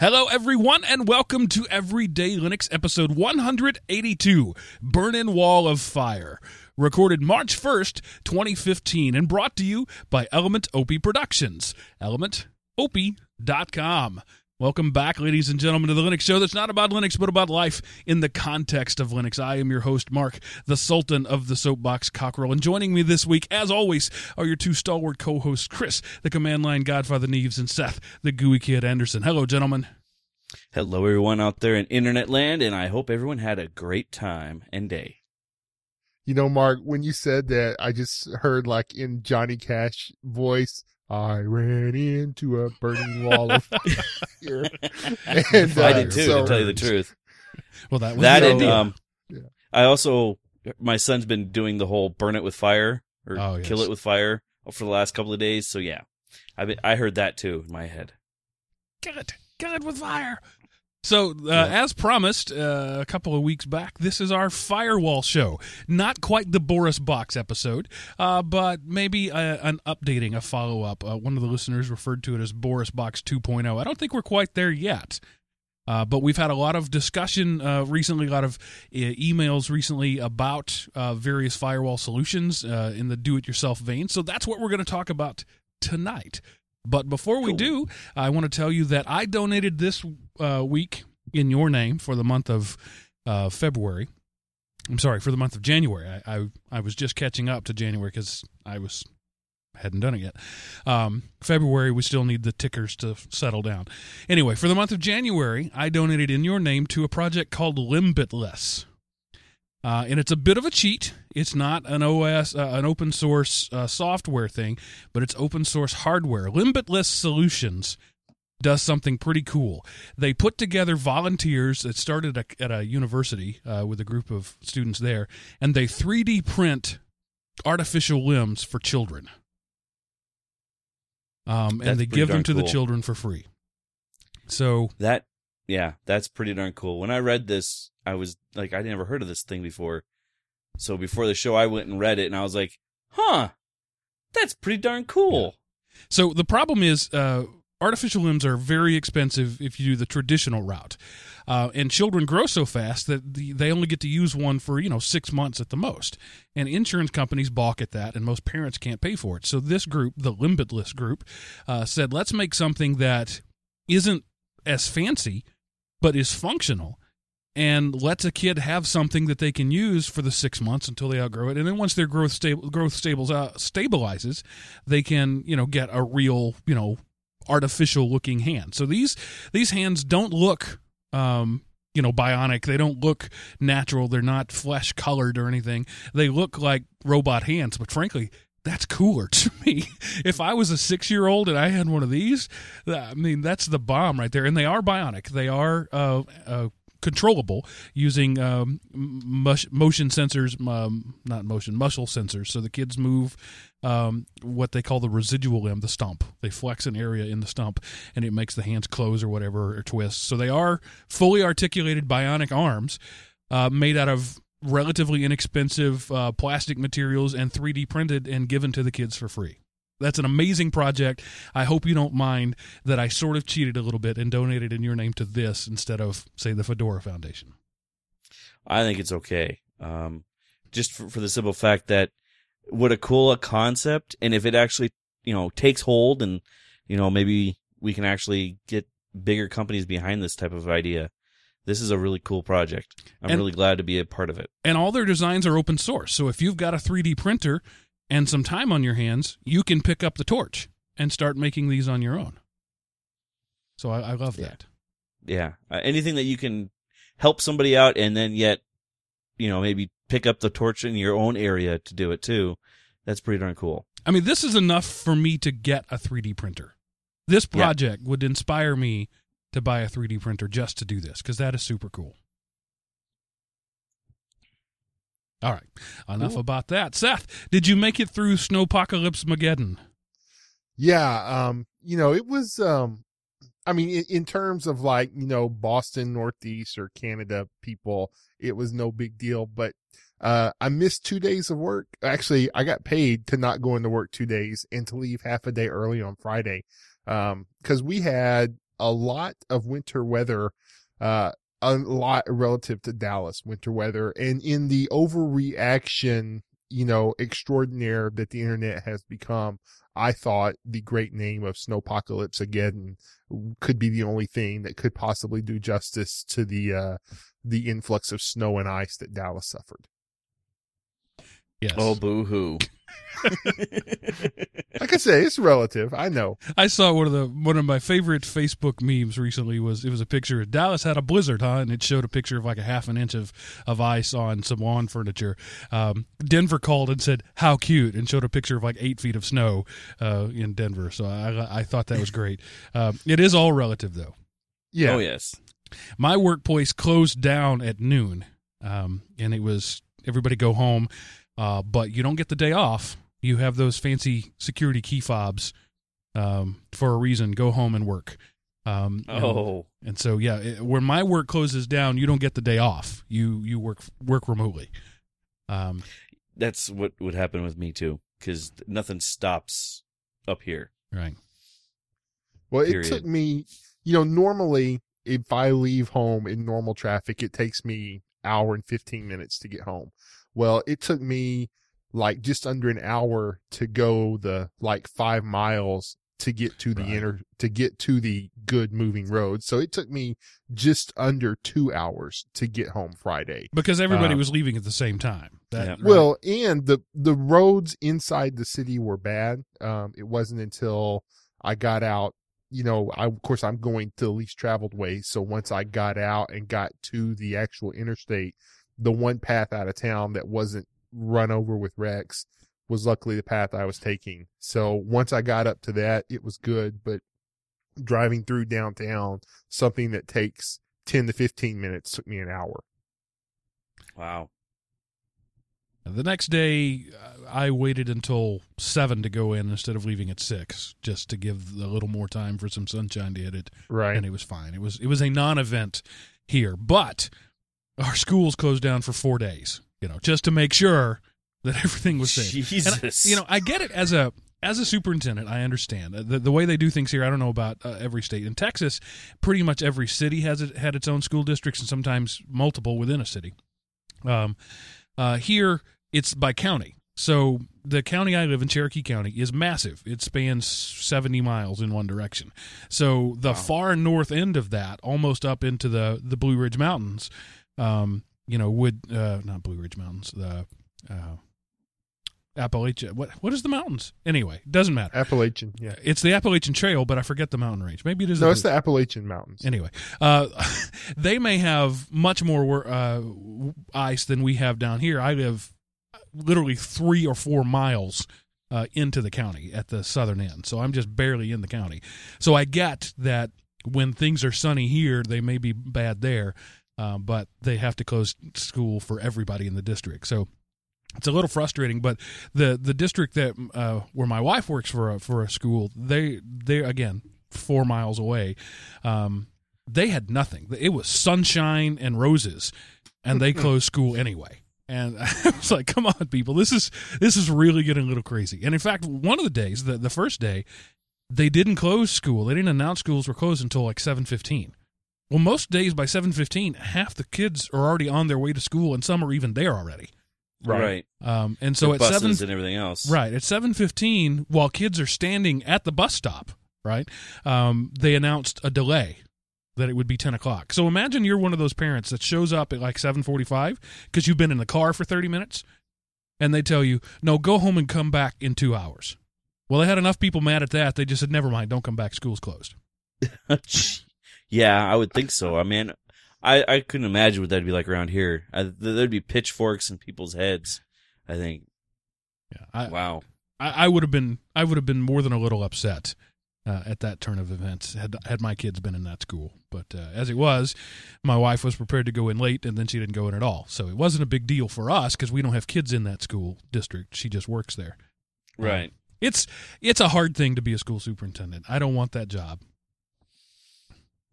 Hello, everyone, and welcome to Everyday Linux, episode 182, Burn-In Wall of Fire, recorded March 1st, 2015, and brought to you by Element Opie Productions, elementopie.com. Welcome back, ladies and gentlemen, to the Linux show that's not about Linux, but about life in the context of Linux. I am your host, Mark, the Sultan of the Soapbox Cockerel. And joining me this week, as always, are your two stalwart co-hosts, Chris, the Command Line Godfather Neves, and Seth, the Gooey Kid Anderson. Hello, gentlemen. Hello, everyone out there in Internet land, and I hope everyone had a great time and day. You know, Mark, when you said that, I just heard, like, in Johnny Cash voice, I ran into a burning wall of fire. And, I did too, to tell you the truth. Well, that, I also, my son's been doing the whole burn it with fire or kill it with fire for the last couple of days. So yeah, I heard that too in my head. Kill it with fire. So, as promised, a couple of weeks back, this is our firewall show. Not quite the Boris Box episode, but maybe an updating, a follow-up. One of the listeners referred to it as Boris Box 2.0. I don't think we're quite there yet, but we've had a lot of discussion recently, a lot of emails recently about various firewall solutions in the do-it-yourself vein. So that's what we're going to talk about tonight. But before we do, I want to tell you that I donated this week in your name for the month of February. I'm sorry, for the month of January. I was just catching up to January because hadn't done it yet. February, we still need the tickers to settle down. Anyway, for the month of January, I donated in your name to a project called Limbitless. And it's a bit of a cheat. It's not an OS, an open source software thing, but it's open source hardware. Limbitless Solutions does something pretty cool. They put together volunteers. It started at a university with a group of students there, and they 3D print artificial limbs for children. And they give them to the children for free. So that, yeah, that's pretty darn cool. When I read this, I was like, I'd never heard of this thing before. So before the show, I went and read it, and I was like, huh, that's pretty darn cool. Yeah. So the problem is artificial limbs are very expensive if you do the traditional route. And children grow so fast that they only get to use one for, 6 months at the most. And insurance companies balk at that, and most parents can't pay for it. So this group, the Limbitless group, said, let's make something that isn't as fancy but is functional, and lets a kid have something that they can use for the 6 months until they outgrow it. And then once their growth stabilizes, they can, get a real, artificial-looking hand. So these hands don't look, bionic. They don't look natural. They're not flesh-colored or anything. They look like robot hands, but frankly, that's cooler to me. If I was a 6-year-old and I had one of these, I mean, that's the bomb right there. And they are bionic. They are controllable using motion sensors, muscle sensors. So the kids move what they call the residual limb, the stump. They flex an area in the stump, and it makes the hands close or whatever, or twist. So they are fully articulated bionic arms made out of relatively inexpensive plastic materials and 3D printed and given to the kids for free. That's an amazing project. I hope you don't mind that I sort of cheated a little bit and donated in your name to this instead of, say, the Fedora Foundation. I think it's okay. Just for the simple fact that what a cool concept, and if it actually, takes hold and, maybe we can actually get bigger companies behind this type of idea. This is a really cool project. I'm really glad to be a part of it. And all their designs are open source. So if you've got a 3D printer and some time on your hands, you can pick up the torch and start making these on your own. So I love that. Yeah. Anything that you can help somebody out and then yet, maybe pick up the torch in your own area to do it too, that's pretty darn cool. I mean, this is enough for me to get a 3D printer. This project would inspire me to buy a 3D printer just to do this, because that is super cool. All right, enough about that. Seth, did you make it through Snowpocalypse-mageddon? Yeah, it was, in terms of like, Boston, Northeast, or Canada people, it was no big deal. But I missed 2 days of work. Actually, I got paid to not go into work 2 days and to leave half a day early on Friday because we had a lot of winter weather, a lot relative to Dallas winter weather, and in the overreaction, you know, extraordinaire that the internet has become, I thought the great name of Snowpocalypse again could be the only thing that could possibly do justice to the influx of snow and ice that Dallas suffered. Yes. Oh, boo-hoo. Like I say, it's relative. I know. I saw one of my favorite Facebook memes recently was, it was a picture of Dallas had a blizzard, huh? And it showed a picture of like a half an inch of ice on some lawn furniture. Denver called and said, how cute, and showed a picture of like 8 feet of snow in Denver. So I thought that was great. It is all relative, though. Yeah. Oh, yes. My workplace closed down at noon, and it was everybody go home. But you don't get the day off. You have those fancy security key fobs for a reason. Go home and work. And so, yeah, when my work closes down, you don't get the day off. You work remotely. That's what would happen with me, too, because nothing stops up here. Right. Well, period. It took me, you know, normally if I leave home in normal traffic, it takes me an hour and 15 minutes to get home. Well, it took me like just under an hour to go the like 5 miles to get to the to get to the good moving road. So it took me just under 2 hours to get home Friday because everybody was leaving at the same time. Well, and the roads inside the city were bad. It wasn't until I got out. You know, of course, I'm going to the least traveled way. So once I got out and got to the actual interstate, the one path out of town that wasn't run over with wrecks was luckily the path I was taking. So once I got up to that, it was good. But driving through downtown, something that takes 10 to 15 minutes took me an hour. Wow. The next day, I waited until 7 to go in instead of leaving at 6, just to give a little more time for some sunshine to hit it. Right. And it was fine. It was a non-event here, but our schools closed down for 4 days, you know, just to make sure that everything was safe. Jesus. And, you know, I get it as a superintendent. I understand the way they do things here. I don't know about every state. In Texas, pretty much every city had its own school districts, and sometimes multiple within a city. Here it's by county. So the county I live in, Cherokee County, is massive. It spans 70 miles in one direction. So the far north end of that, almost up into the Blue Ridge Mountains, not Blue Ridge Mountains, the Appalachia. What is the mountains? Anyway, doesn't matter. Appalachian, yeah. It's the Appalachian Trail, but I forget the mountain range. Maybe it is. No, it's the Appalachian Mountains. Anyway, they may have much more ice than we have down here. I live literally 3 or 4 miles into the county at the southern end, so I'm just barely in the county. So I get that when things are sunny here, they may be bad there. But they have to close school for everybody in the district. So it's a little frustrating, but the district that where my wife works for a school, they again, 4 miles away, they had nothing. It was sunshine and roses, and they closed school anyway. And I was like, come on, people, this is really getting a little crazy. And in fact, one of the days, the first day, they didn't close school. They didn't announce schools were closed until like 7:15. Well, most days by 7:15, half the kids are already on their way to school, and some are even there already. Right. And so at buses and everything else. Right. At 7:15, while kids are standing at the bus stop, right, they announced a delay that it would be 10 o'clock. So imagine you're one of those parents that shows up at like 7:45 because you've been in the car for 30 minutes, and they tell you, no, go home and come back in 2 hours. Well, they had enough people mad at that, they just said, never mind, don't come back, school's closed. Yeah, I would think so. I mean, I couldn't imagine what that'd be like around here. There'd be pitchforks in people's heads, I think. Yeah. Wow. I would have been more than a little upset at that turn of events had my kids been in that school. But as it was, my wife was prepared to go in late, and then she didn't go in at all. So it wasn't a big deal for us because we don't have kids in that school district. She just works there. Right. It's a hard thing to be a school superintendent. I don't want that job.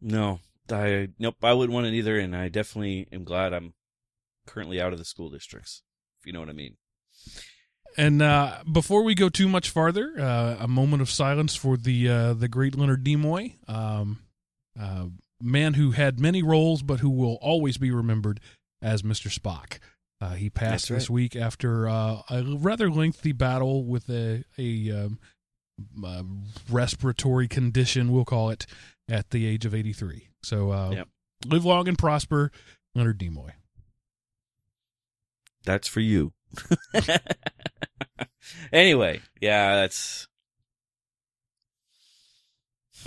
No, I wouldn't want it either, and I definitely am glad I'm currently out of the school districts, if you know what I mean. And before we go too much farther, a moment of silence for the great Leonard Nimoy. man who had many roles, but who will always be remembered as Mr. Spock. He passed this week after a rather lengthy battle with a respiratory condition, we'll call it, at the age of 83. So live long and prosper, Leonard Nimoy. That's for you. Anyway, that's...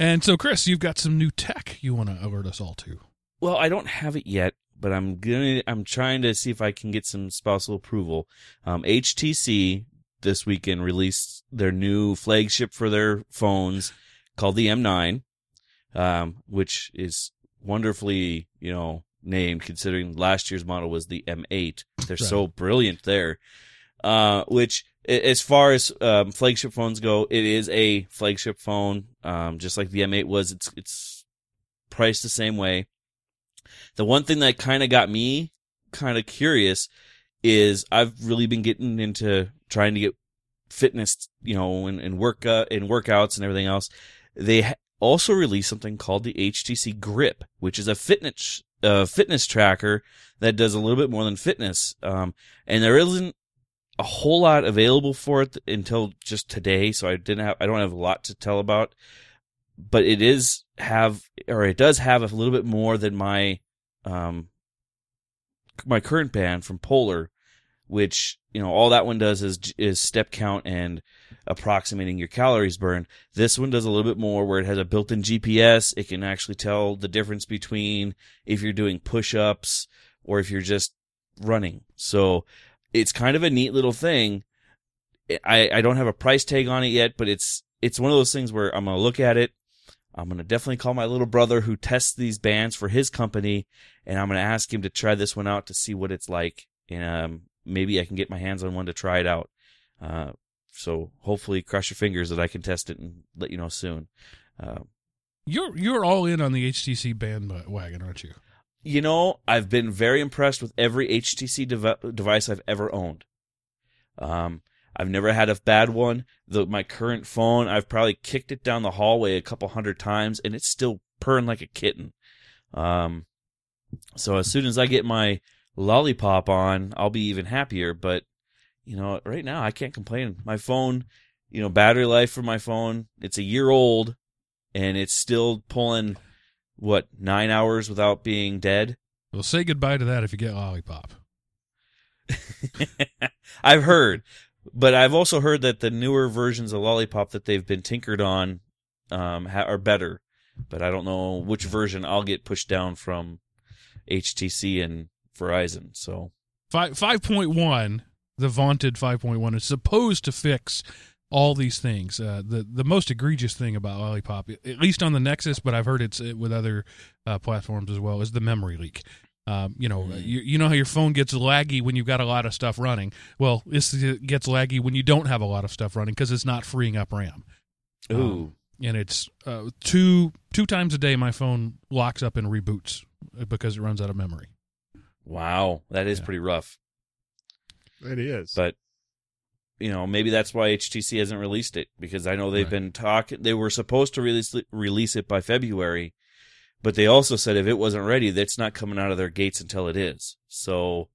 And so, Chris, you've got some new tech you want to alert us all to. Well, I don't have it yet, but I'm trying to see if I can get some spousal approval. HTC this weekend released their new flagship for their phones called the M9, which is wonderfully, named, considering last year's model was the M8. They're so brilliant there. Which, as far as flagship phones go, it is a flagship phone, just like the M8 was. It's priced the same way. The one thing that kind of got me kind of curious is I've really been getting into trying to get fitness, and workouts and everything else. They also released something called the HTC Grip, which is a fitness tracker that does a little bit more than fitness. And there isn't a whole lot available for it until just today, so I don't have a lot to tell about. But it does have a little bit more than my my current band from Polar, which all that one does is step count and approximating your calories burned. This one does a little bit more, where it has a built-in GPS. It can actually tell the difference between if you're doing push-ups or if you're just running. So it's kind of a neat little thing. I don't have a price tag on it yet, but it's one of those things where I'm going to look at it. I'm going to definitely call my little brother who tests these bands for his company, and I'm going to ask him to try this one out to see what it's like. And maybe I can get my hands on one to try it out. So hopefully, cross your fingers that I can test it and let you know soon. You're all in on the HTC bandwagon, aren't you? I've been very impressed with every HTC device I've ever owned. I've never had a bad one. My current phone, I've probably kicked it down the hallway a couple hundred times, and it's still purring like a kitten. So as soon as I get my Lollipop on, I'll be even happier. But, right now I can't complain. My phone, battery life for my phone, it's a year old, and it's still pulling... 9 hours without being dead? Well, say goodbye to that if you get Lollipop. I've heard. But I've also heard that the newer versions of Lollipop that they've been tinkered on are better. But I don't know which version I'll get pushed down from HTC and Verizon. So 5.1, the vaunted 5.1, is supposed to fix all these things. The most egregious thing about Lollipop, at least on the Nexus, but I've heard it's with other platforms as well, is the memory leak. You know how your phone gets laggy when you've got a lot of stuff running. Well, it gets laggy when you don't have a lot of stuff running because it's not freeing up RAM. And it's two times a day my phone locks up and reboots because it runs out of memory. Wow, that is pretty rough. It is, but. Maybe that's why HTC hasn't released it, because I know they've been talking. They were supposed to release it by February, but they also said if it wasn't ready, that's not coming out of their gates until it is. So,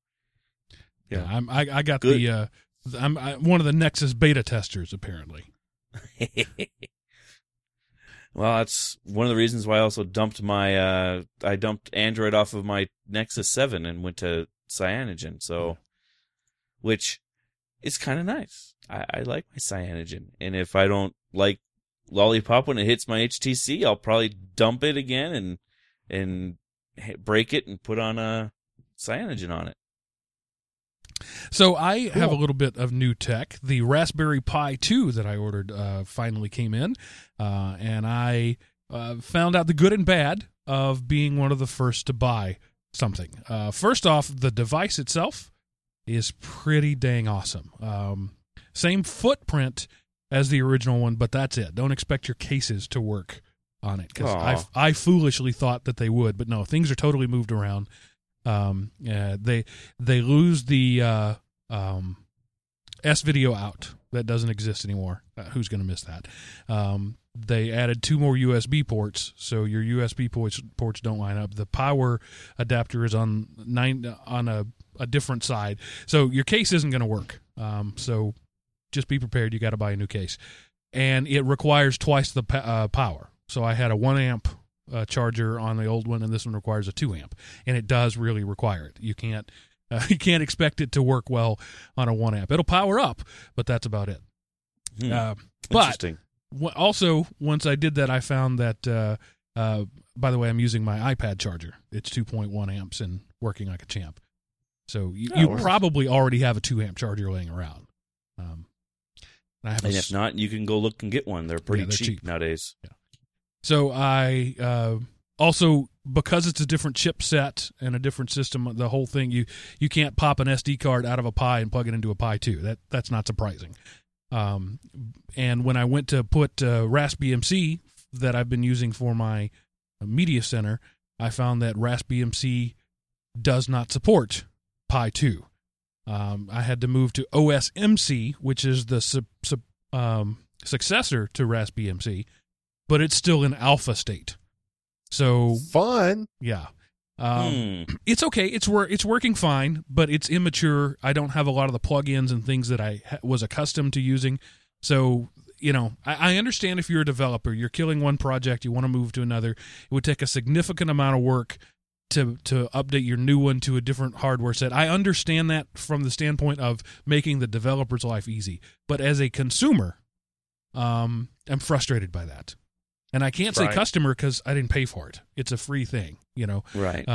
I got good. I'm one of the Nexus beta testers apparently. Well, that's one of the reasons why I also dumped I dumped Android off of my Nexus 7 and went to Cyanogen. So, which. It's kind of nice. I like my Cyanogen. And if I don't like Lollipop when it hits my HTC, I'll probably dump it again and break it and put on a Cyanogen on it. So I have a little bit of new tech. The Raspberry Pi 2 that I ordered finally came in. And I found out the good and bad of being one of the first to buy something. First off, the device itself is pretty dang awesome. Same footprint as the original one, but that's it. Don't expect your cases to work on it, because I foolishly thought that they would, but no, things are totally moved around. They lose the S-video out. That doesn't exist anymore. Who's going to miss that? they added 2 more USB ports, so your USB ports don't line up. The power adapter is on a different side, so your case isn't going to work. So just be prepared. You got to buy a new case, and it requires twice the power. So I had a 1 amp charger on the old one, and this one requires a 2 amp, and it does really require it. You can't expect it to work well on a 1 amp. It'll power up, but that's about it. Interesting. But also, once I did that, I found that. By the way, I'm using my iPad charger. It's 2.1 amps and working like a champ. So you probably already have a 2 amp charger laying around. And if not, you can go look and get one. They're pretty cheap nowadays. Yeah. So I also, because it's a different chipset and a different system, the whole thing, you can't pop an SD card out of a Pi and plug it into a Pi 2. That's not surprising. And when I went to put RaspBMC that I've been using for my media center, I found that RaspBMC does not support Pi 2. I had to move to OSMC, which is the successor to RaspBMC, but it's still in alpha state. So fun, yeah. It's okay. It's working fine, but it's immature. I don't have a lot of the plugins and things that I was accustomed to using. So, I understand if you're a developer, you're killing one project, you want to move to another. It would take a significant amount of work to update your new one to a different hardware set. I understand that from the standpoint of making the developer's life easy. But as a consumer, I'm frustrated by that. And I can't say customer because I didn't pay for it. It's a free thing, Right.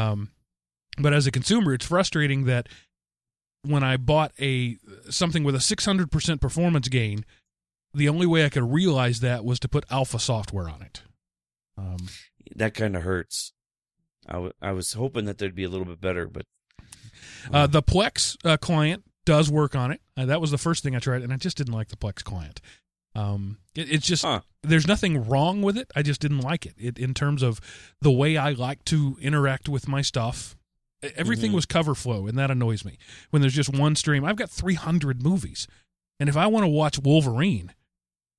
But as a consumer, it's frustrating that when I bought something with a 600% performance gain, the only way I could realize that was to put alpha software on it. That kind of hurts. I was hoping that there'd be a little bit better, but the Plex client does work on it. That was the first thing I tried, and I just didn't like the Plex client. It's just there's nothing wrong with it. I just didn't like it. In terms of the way I like to interact with my stuff, everything was cover flow, and that annoys me. When there's just one stream, I've got 300 movies, and if I want to watch Wolverine,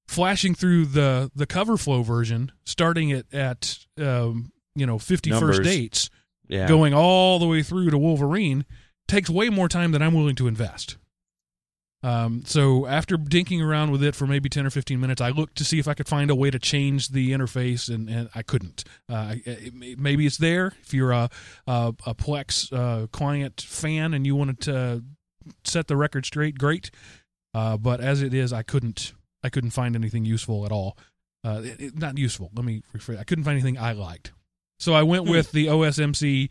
flashing through the cover flow version, starting it at 50 numbers. First dates, going all the way through to Wolverine, takes way more time than I'm willing to invest. So after dinking around with it for maybe 10 or 15 minutes, I looked to see if I could find a way to change the interface, and I couldn't. Maybe it's there. If you're a Plex client fan and you wanted to set the record straight, great. But as it is, I couldn't find anything useful at all. Not useful. Let me rephrase. I couldn't find anything I liked. So I went with the OSMC,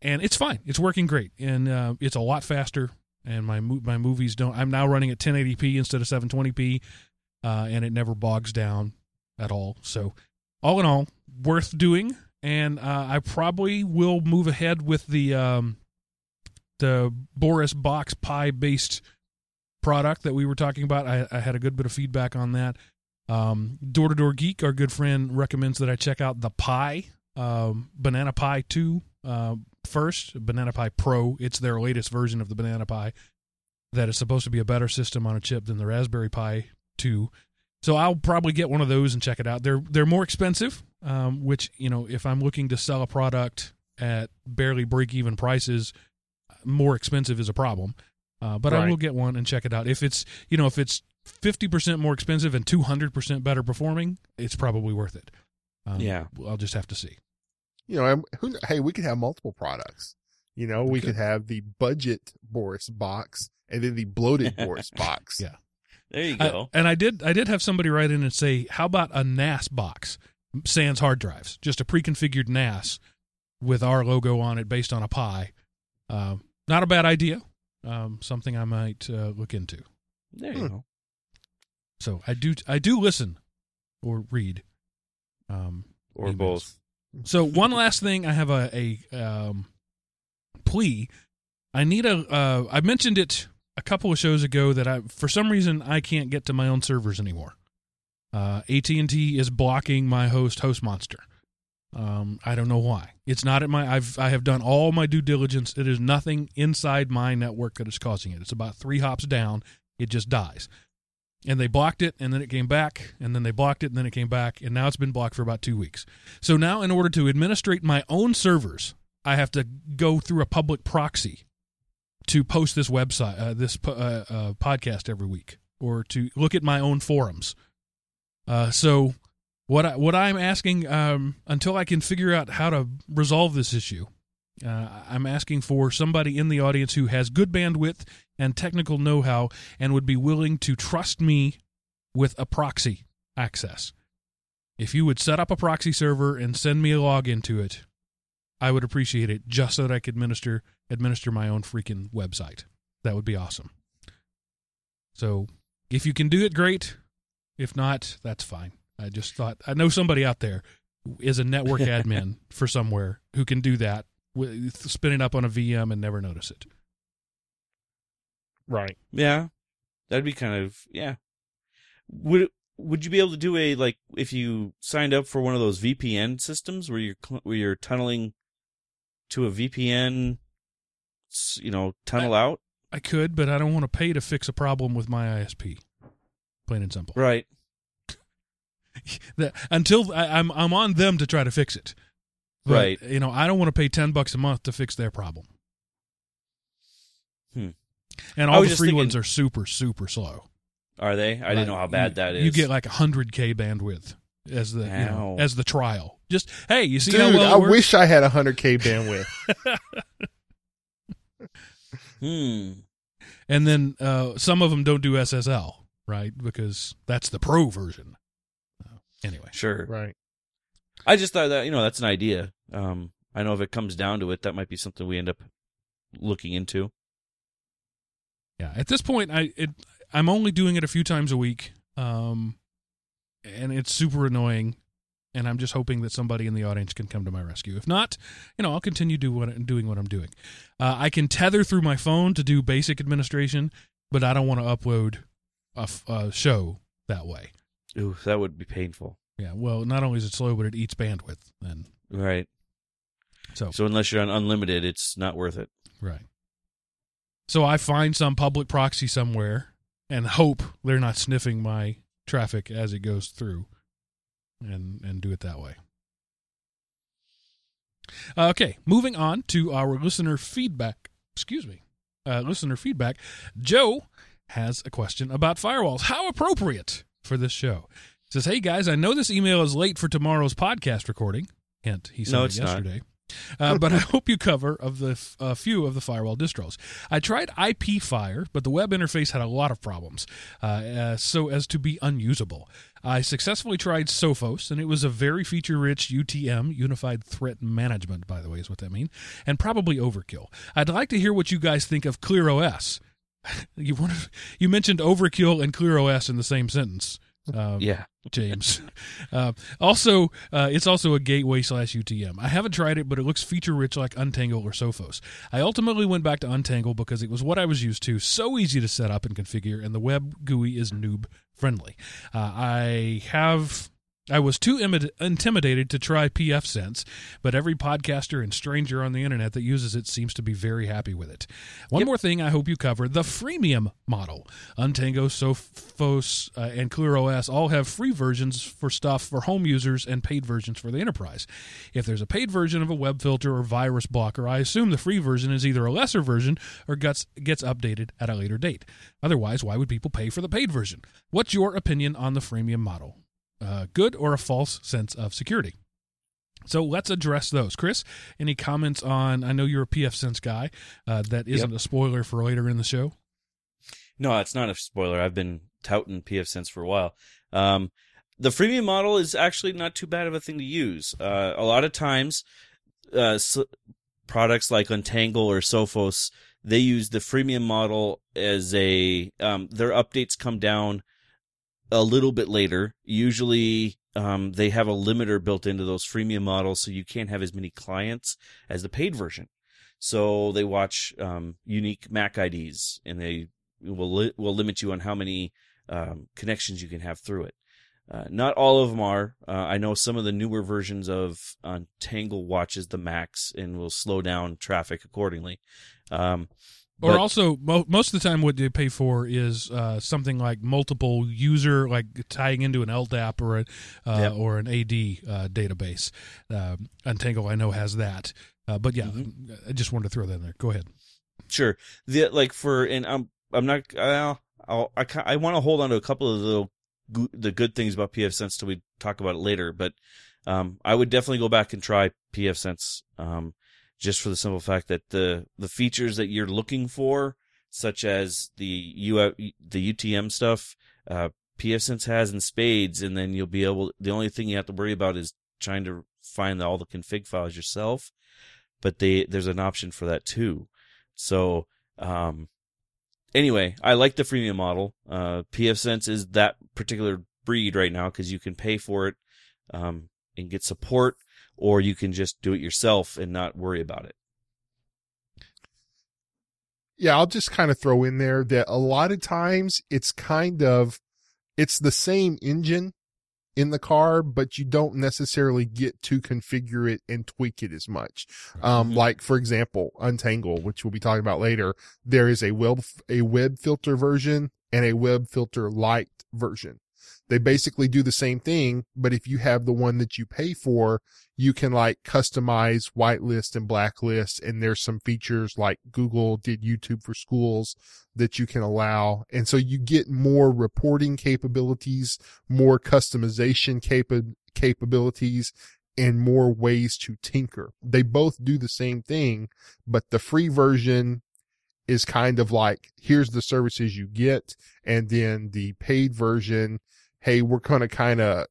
and it's fine. It's working great, and it's a lot faster. And my movies don't. I'm now running at 1080p instead of 720p, and it never bogs down at all. So, all in all, worth doing. And I probably will move ahead with the Boris Box Pi based product that we were talking about. I had a good bit of feedback on that. Door to Door Geek, our good friend, recommends that I check out the Pi Banana Pi 2. First, Banana Pi Pro. It's their latest version of the Banana Pi that is supposed to be a better system on a chip than the Raspberry Pi 2. So I'll probably get one of those and check it out. They're more expensive, which, if I'm looking to sell a product at barely break-even prices, more expensive is a problem. But I will get one and check it out. If it's, if it's 50% more expensive and 200% better performing, it's probably worth it. I'll just have to see. We could have multiple products. We could have the budget Boris Box and then the bloated Boris Box. Yeah, there you go. And I did have somebody write in and say, "How about a NAS box, sans hard drives, just a pre-configured NAS with our logo on it, based on a Pi?" Not a bad idea. Something I might look into. There you go. So I do listen or read, or emails. Both. So one last thing, I have a plea. I need I mentioned it a couple of shows ago that for some reason I can't get to my own servers anymore. AT&T is blocking my host monster. I don't know why. It's not at my. I have done all my due diligence. It is nothing inside my network that is causing it. It's about 3 hops down. It just dies. and they blocked it, and then it came back, and then they blocked it, and then it came back, and now it's been blocked for about 2 weeks. So now in order to administrate my own servers, I have to go through a public proxy to post this website, this podcast every week, or to look at my own forums. So what I'm asking, until I can figure out how to resolve this issue, I'm asking for somebody in the audience who has good bandwidth and technical know-how and would be willing to trust me with a proxy access. If you would set up a proxy server and send me a login to it, I would appreciate it, just so that I could administer my own freaking website. That would be awesome. So if you can do it, great. If not, that's fine. I just thought, I know somebody out there is a network admin for somewhere who can do that, spin it up on a VM and never notice it. Right. Yeah. That'd be kind of, yeah. Would you be able to do a, like, if you signed up for one of those VPN systems where you're tunneling to a VPN, you know, tunnel out? I could, but I don't want to pay to fix a problem with my ISP. Plain and simple. Right. Until I'm on them to try to fix it. But, right. You know, I don't want to pay $10 a month to fix their problem. And all the free ones are super, super slow. Are they? I didn't know how bad that is. You get like 100K bandwidth as the as the trial. Just, hey, you see, dude, how well it works? I wish I had 100K bandwidth. And then some of them don't do SSL, right? Because that's the pro version. Anyway. Sure. Right. I just thought that, you know, that's an idea. I know if it comes down to it, that might be something we end up looking into. Yeah. At this point, I'm only doing it a few times a week, and it's super annoying, and I'm just hoping that somebody in the audience can come to my rescue. If not, you know, I'll continue doing what I'm doing. I can tether through my phone to do basic administration, but I don't want to upload a show that way. Ooh, that would be painful. Yeah, well, not only is it slow, but it eats bandwidth. And right. So unless you're on unlimited, it's not worth it. Right. So I find some public proxy somewhere and hope they're not sniffing my traffic as it goes through, and do it that way. Okay, moving on to our listener feedback. Excuse me. Listener feedback. Joe has a question about firewalls. How appropriate for this show. It says, hey, guys, I know this email is late for tomorrow's podcast recording. Hint, he sent it yesterday. But I hope you cover a few of the firewall distros. I tried IPFire, but the web interface had a lot of problems, so as to be unusable. I successfully tried Sophos, and it was a very feature-rich UTM, Unified Threat Management, by the way, is what that means, and probably overkill. I'd like to hear what you guys think of ClearOS. You mentioned overkill and ClearOS in the same sentence. James. Also, it's also a gateway /UTM. I haven't tried it, but it looks feature-rich like Untangle or Sophos. I ultimately went back to Untangle because it was what I was used to, so easy to set up and configure, and the web GUI is noob-friendly. I was too intimidated to try PFSense, but every podcaster and stranger on the internet that uses it seems to be very happy with it. One more thing I hope you cover, the freemium model. Untango, Sophos, and ClearOS all have free versions for stuff for home users and paid versions for the enterprise. If there's a paid version of a web filter or virus blocker, I assume the free version is either a lesser version or gets updated at a later date. Otherwise, why would people pay for the paid version? What's your opinion on the freemium model? Good or a false sense of security? So let's address those. Chris, any comments on, I know you're a PFSense guy, that isn't a spoiler for later in the show? No, it's not a spoiler. I've been touting PFSense for a while. The freemium model is actually not too bad of a thing to use. A lot of times, products like Untangle or Sophos, they use the freemium model as their updates come down a little bit later. Usually they have a limiter built into those freemium models, so you can't have as many clients as the paid version. So they watch unique MAC IDs, and they will limit you on how many connections you can have through it. Not all of them are. I know some of the newer versions of Untangle watches the MACs and will slow down traffic accordingly. But, or also, most of the time what they pay for is something like multiple user, like tying into an LDAP or, or an AD database. Untangle, I know, has that. But, yeah, I just wanted to throw that in there. Go ahead. Sure. The, like for – and I'm not – I want to hold on to a couple of the good things about PFSense till we talk about it later. But I would definitely go back and try PFSense just for the simple fact that the features that you're looking for, such as the UTM stuff, PFSense has in spades, and then you'll be able – the only thing you have to worry about is trying to find all the config files yourself. But there's an option for that too. So anyway, I like the freemium model. PFSense is that particular breed right now because you can pay for it and get support, or you can just do it yourself and not worry about it. Yeah, I'll just kind of throw in there that a lot of times it's the same engine in the car, but you don't necessarily get to configure it and tweak it as much. Like for example, Untangle, which we'll be talking about later, there is a web filter version and a web filter light version. They basically do the same thing, but if you have the one that you pay for, you can like customize whitelist and blacklist, and there's some features like Google did YouTube for Schools that you can allow. And so you get more reporting capabilities, more customization capabilities, and more ways to tinker. They both do the same thing, but the free version is kind of like, here's the services you get, and then the paid version, hey, we're going to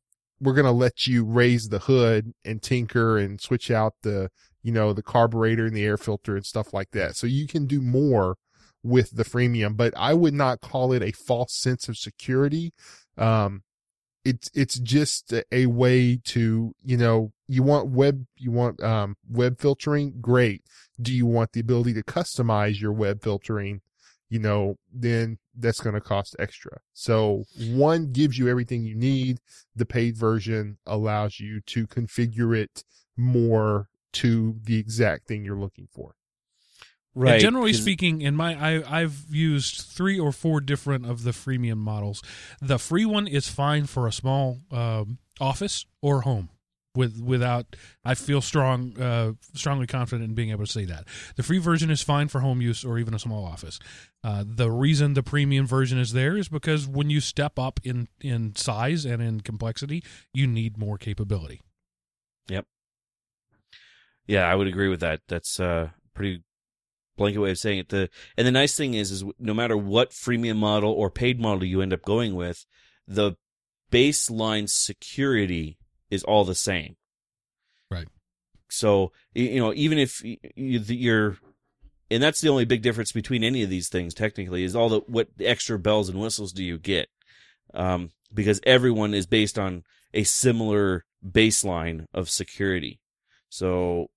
let you raise the hood and tinker and switch out the carburetor and the air filter and stuff like that. So you can do more with the freemium, but I would not call it a false sense of security. It's just a way to, you want web filtering? Great. Do you want the ability to customize your web filtering? Then that's going to cost extra. So one gives you everything you need. The paid version allows you to configure it more to the exact thing you're looking for. Right. And generally speaking, I've used 3 or 4 different of the freemium models. The free one is fine for a small office or home. I feel strongly confident in being able to say that the free version is fine for home use or even a small office. The reason the premium version is there is because when you step up in size and in complexity, you need more capability. Yep. Yeah, I would agree with that. That's a pretty blanket way of saying it. And the nice thing is no matter what freemium model or paid model you end up going with, the baseline security is all the same. Right. So, even if you're, and that's the only big difference between any of these things technically is what extra bells and whistles do you get? Because everyone is based on a similar baseline of security. So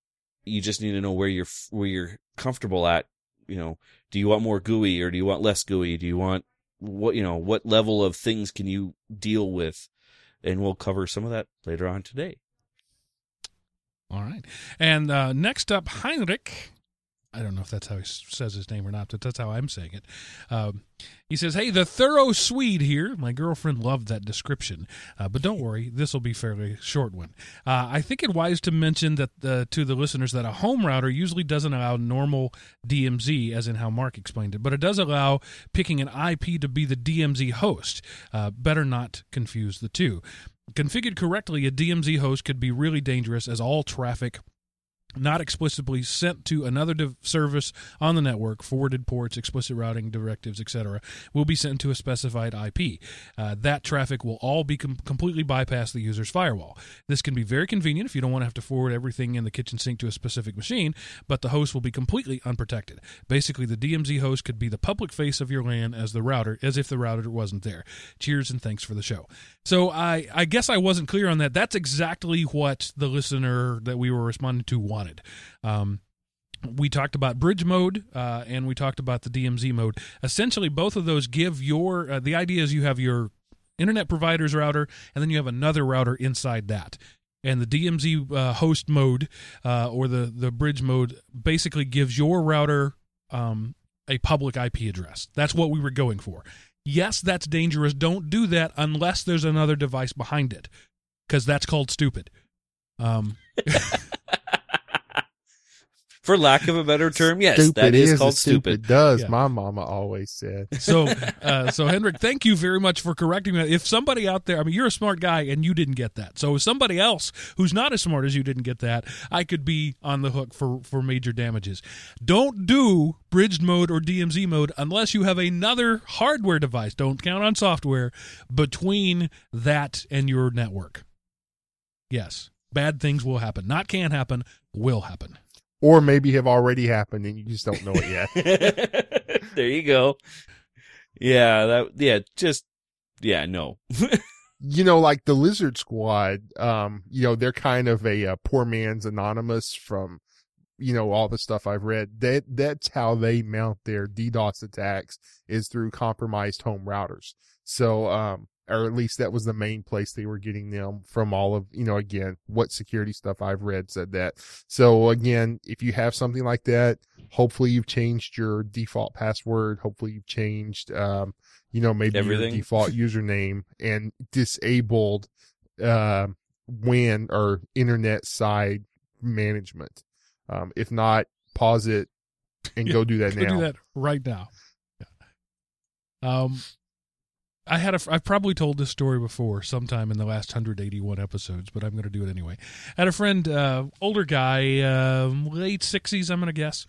you just need to know where you're comfortable at, do you want more GUI or do you want less GUI? Do you want what level of things can you deal with? And we'll cover some of that later on today. All right. And next up, Heinrich. I don't know if that's how he says his name or not, but that's how I'm saying it. He says, hey, the thorough Swede here. My girlfriend loved that description. But don't worry, this will be a fairly short one. I think it wise to mention that to the listeners that a home router usually doesn't allow normal DMZ, as in how Mark explained it, but it does allow picking an IP to be the DMZ host. Better not confuse the two. Configured correctly, a DMZ host could be really dangerous, as all traffic not explicitly sent to another service on the network, forwarded ports, explicit routing directives, etc., will be sent to a specified IP. That traffic will all be completely bypass the user's firewall. This can be very convenient if you don't want to have to forward everything in the kitchen sink to a specific machine, but the host will be completely unprotected. Basically, the DMZ host could be the public face of your LAN as if the router wasn't there. Cheers and thanks for the show. So I guess I wasn't clear on that. That's exactly what the listener that we were responding to wanted. We talked about bridge mode and we talked about the DMZ mode. Essentially, both of those give your the idea is you have your internet provider's router and then you have another router inside that. And the DMZ host mode or the bridge mode basically gives your router a public IP address. That's what we were going for. Yes, that's dangerous. Don't do that unless there's another device behind it, because that's called stupid. For lack of a better term, yes, stupid that is called stupid. Does yeah. My mama always said. So Hendrik, thank you very much for correcting that. If somebody out there, I mean, you're a smart guy and you didn't get that. So if somebody else who's not as smart as you didn't get that, I could be on the hook for major damages. Don't do bridged mode or DMZ mode unless you have another hardware device. Don't count on software between that and your network. Yes, bad things will happen. Not can happen, will happen. Or maybe have already happened and you just don't know it yet. There you go. Yeah, no. You know, like the Lizard Squad, you know, they're kind of a poor man's Anonymous from, you know, all the stuff I've read. That's how they mount their DDoS attacks, is through compromised home routers. So, or at least that was the main place they were getting them from, all of, you know, again, what security stuff I've read said that. So again, if you have something like that, hopefully you've changed your default password. Hopefully you've changed, you know, maybe everything, your default username, and disabled, WAN or internet side management. If not, pause it and go do that now. Do that right now. Yeah. I've probably told this story before sometime in the last 181 episodes, but I'm going to do it anyway. I had a friend, older guy, late 60s, I'm going to guess.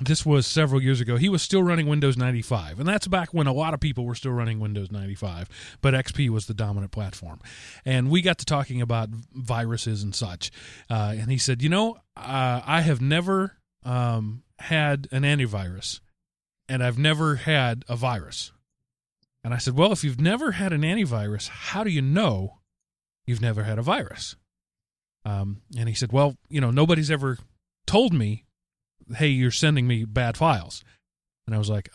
This was several years ago. He was still running Windows 95, and that's back when a lot of people were still running Windows 95, but XP was the dominant platform. And we got to talking about viruses and such, and he said, you know, I have never had an antivirus, and I've never had a virus. And I said, well, if you've never had an antivirus, how do you know you've never had a virus? And he said, well, you know, nobody's ever told me, hey, you're sending me bad files. And I was like,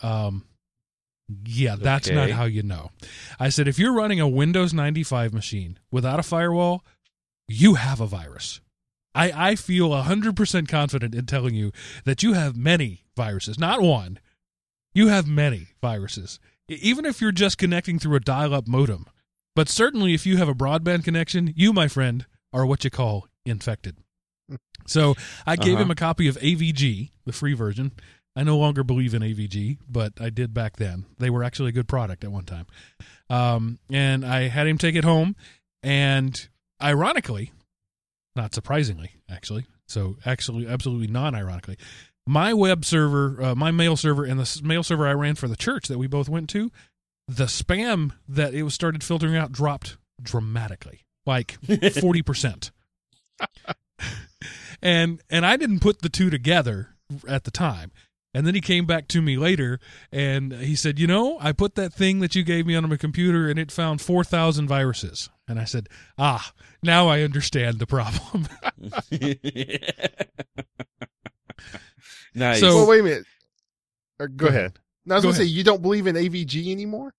yeah, that's okay. Not how you know. I said, if you're running a Windows 95 machine without a firewall, you have a virus. I feel 100% confident in telling you that you have many viruses, not one. You have many viruses. Even if you're just connecting through a dial-up modem. But certainly if you have a broadband connection, you, my friend, are what you call infected. So I gave him a copy of AVG, the free version. I no longer believe in AVG, but I did back then. They were actually a good product at one time. And I had him take it home. And ironically, not surprisingly, actually. So actually, absolutely non-ironically. My web server, my mail server, and the mail server I ran for the church that we both went to, the spam that it was started filtering out dropped dramatically, like 40%. And I didn't put the two together at the time. And then he came back to me later, and he said, you know, I put that thing that you gave me on my computer, and it found 4,000 viruses. And I said, now I understand the problem. Nice. So, well, wait a minute. Go ahead. No, I was going to say, you don't believe in AVG anymore?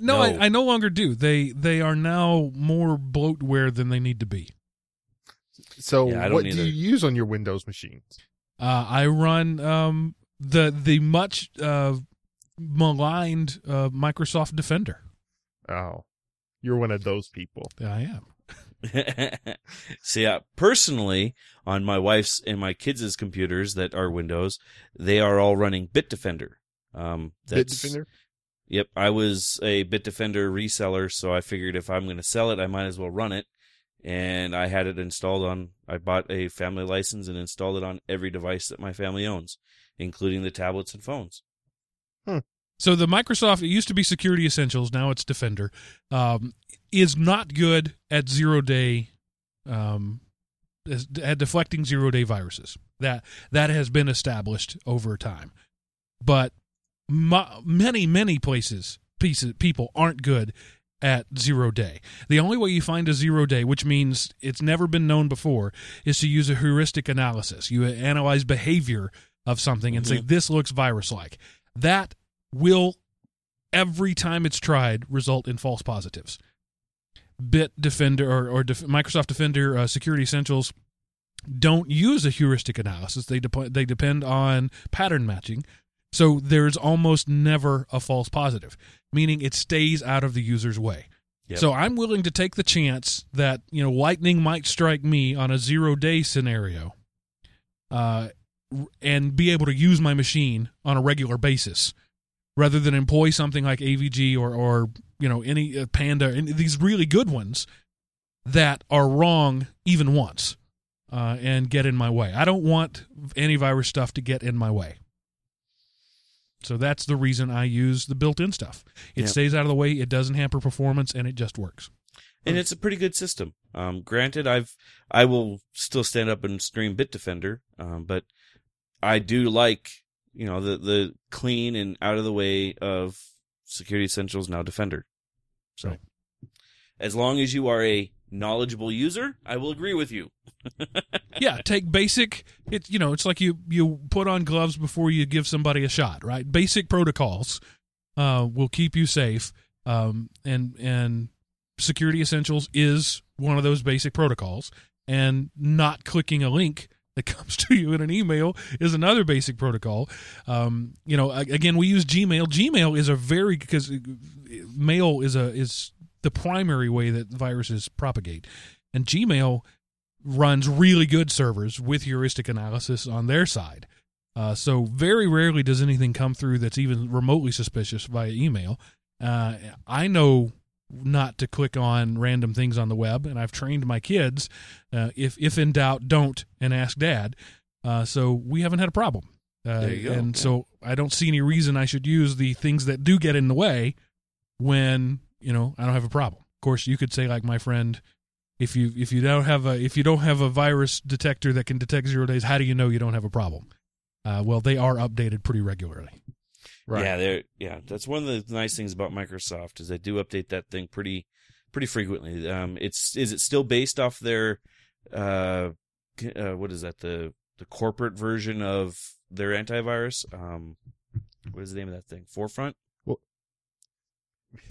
No. I no longer do. They are now more bloatware than they need to be. So what do you use on your Windows machines? I run the much maligned Microsoft Defender. Oh, you're one of those people. I am. See, personally, on my wife's and my kids' computers that are Windows, they are all running Bitdefender. Bitdefender? Yep. I was a Bitdefender reseller, so I figured if I'm going to sell it, I might as well run it. And I had it installed on, I bought a family license and installed it on every device that my family owns, including the tablets and phones. So the Microsoft, it used to be Security Essentials, now it's Defender, is not good at deflecting zero-day viruses. That has been established over time. But many people aren't good at zero-day. The only way you find a zero-day, which means it's never been known before, is to use a heuristic analysis. You analyze behavior of something and say, this looks virus-like. That will, every time it's tried, result in false positives. Bitdefender or Microsoft Defender, Security Essentials, don't use a heuristic analysis. They depend on pattern matching. So there's almost never a false positive, meaning it stays out of the user's way. Yep. So I'm willing to take the chance that, you know, lightning might strike me on a zero-day scenario and be able to use my machine on a regular basis rather than employ something like AVG or you know, any Panda, and these really good ones that are wrong even once and get in my way. I don't want antivirus stuff to get in my way. So that's the reason I use the built-in stuff. It stays out of the way, it doesn't hamper performance, and it just works. And it's a pretty good system. Granted, I will still stand up and scream Bitdefender, but I do like, you know, the clean and out of the way of Security Essentials, now Defender. So right. As long as you are a knowledgeable user, I will agree with you. Yeah, take basic. It's, you know, it's like you put on gloves before you give somebody a shot, right? Basic protocols will keep you safe, and Security Essentials is one of those basic protocols. And not clicking a link that comes to you in an email is another basic protocol. You know, again, we use Gmail. Gmail is because mail is the primary way that viruses propagate. And Gmail runs really good servers with heuristic analysis on their side. So very rarely does anything come through that's even remotely suspicious via email. I know not to click on random things on the web, and I've trained my kids, if in doubt, don't, and ask Dad. So we haven't had a problem. There you go. And so I don't see any reason I should use the things that do get in the way when... You know, I don't have a problem. Of course, you could say, like my friend, if you don't have a virus detector that can detect 0 days, how do you know you don't have a problem? Well, they are updated pretty regularly. Right. Yeah, that's one of the nice things about Microsoft is they do update that thing pretty frequently. Is it still based off their what is that, the corporate version of their antivirus? What is the name of that thing? Forefront?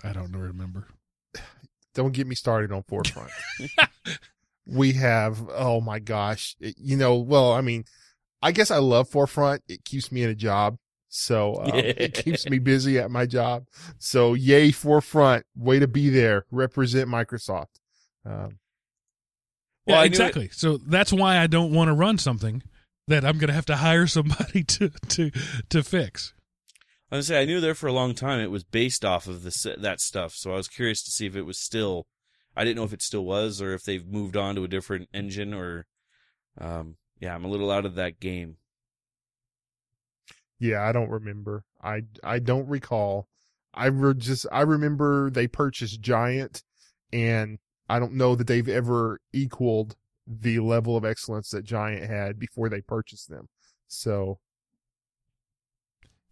I don't remember. Don't get me started on Forefront. We have, oh my gosh, I guess I love Forefront. It keeps me in a job. So it keeps me busy at my job. So yay, Forefront. Way to be there. Represent Microsoft. Well, exactly. So that's why I don't want to run something that I'm going to have to hire somebody to fix. I was going to say, I knew there for a long time it was based off of that stuff, so I was curious to see if it was still... I didn't know if it still was or if they've moved on to a different engine or... I'm a little out of that game. Yeah, I don't remember. I don't recall. I remember they purchased Giant, and I don't know that they've ever equaled the level of excellence that Giant had before they purchased them, so...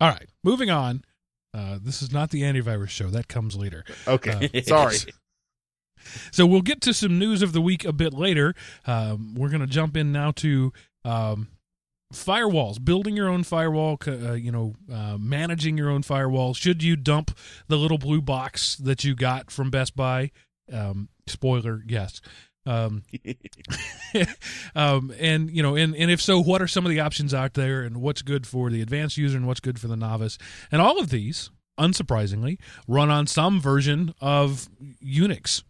All right, moving on. This is not the antivirus show. That comes later. Okay, sorry. So we'll get to some news of the week a bit later. We're going to jump in now to firewalls, building your own firewall, managing your own firewall. Should you dump the little blue box that you got from Best Buy? Spoiler, yes. And if so, what are some of the options out there, and what's good for the advanced user and what's good for the novice? And all of these, unsurprisingly, run on some version of Linux,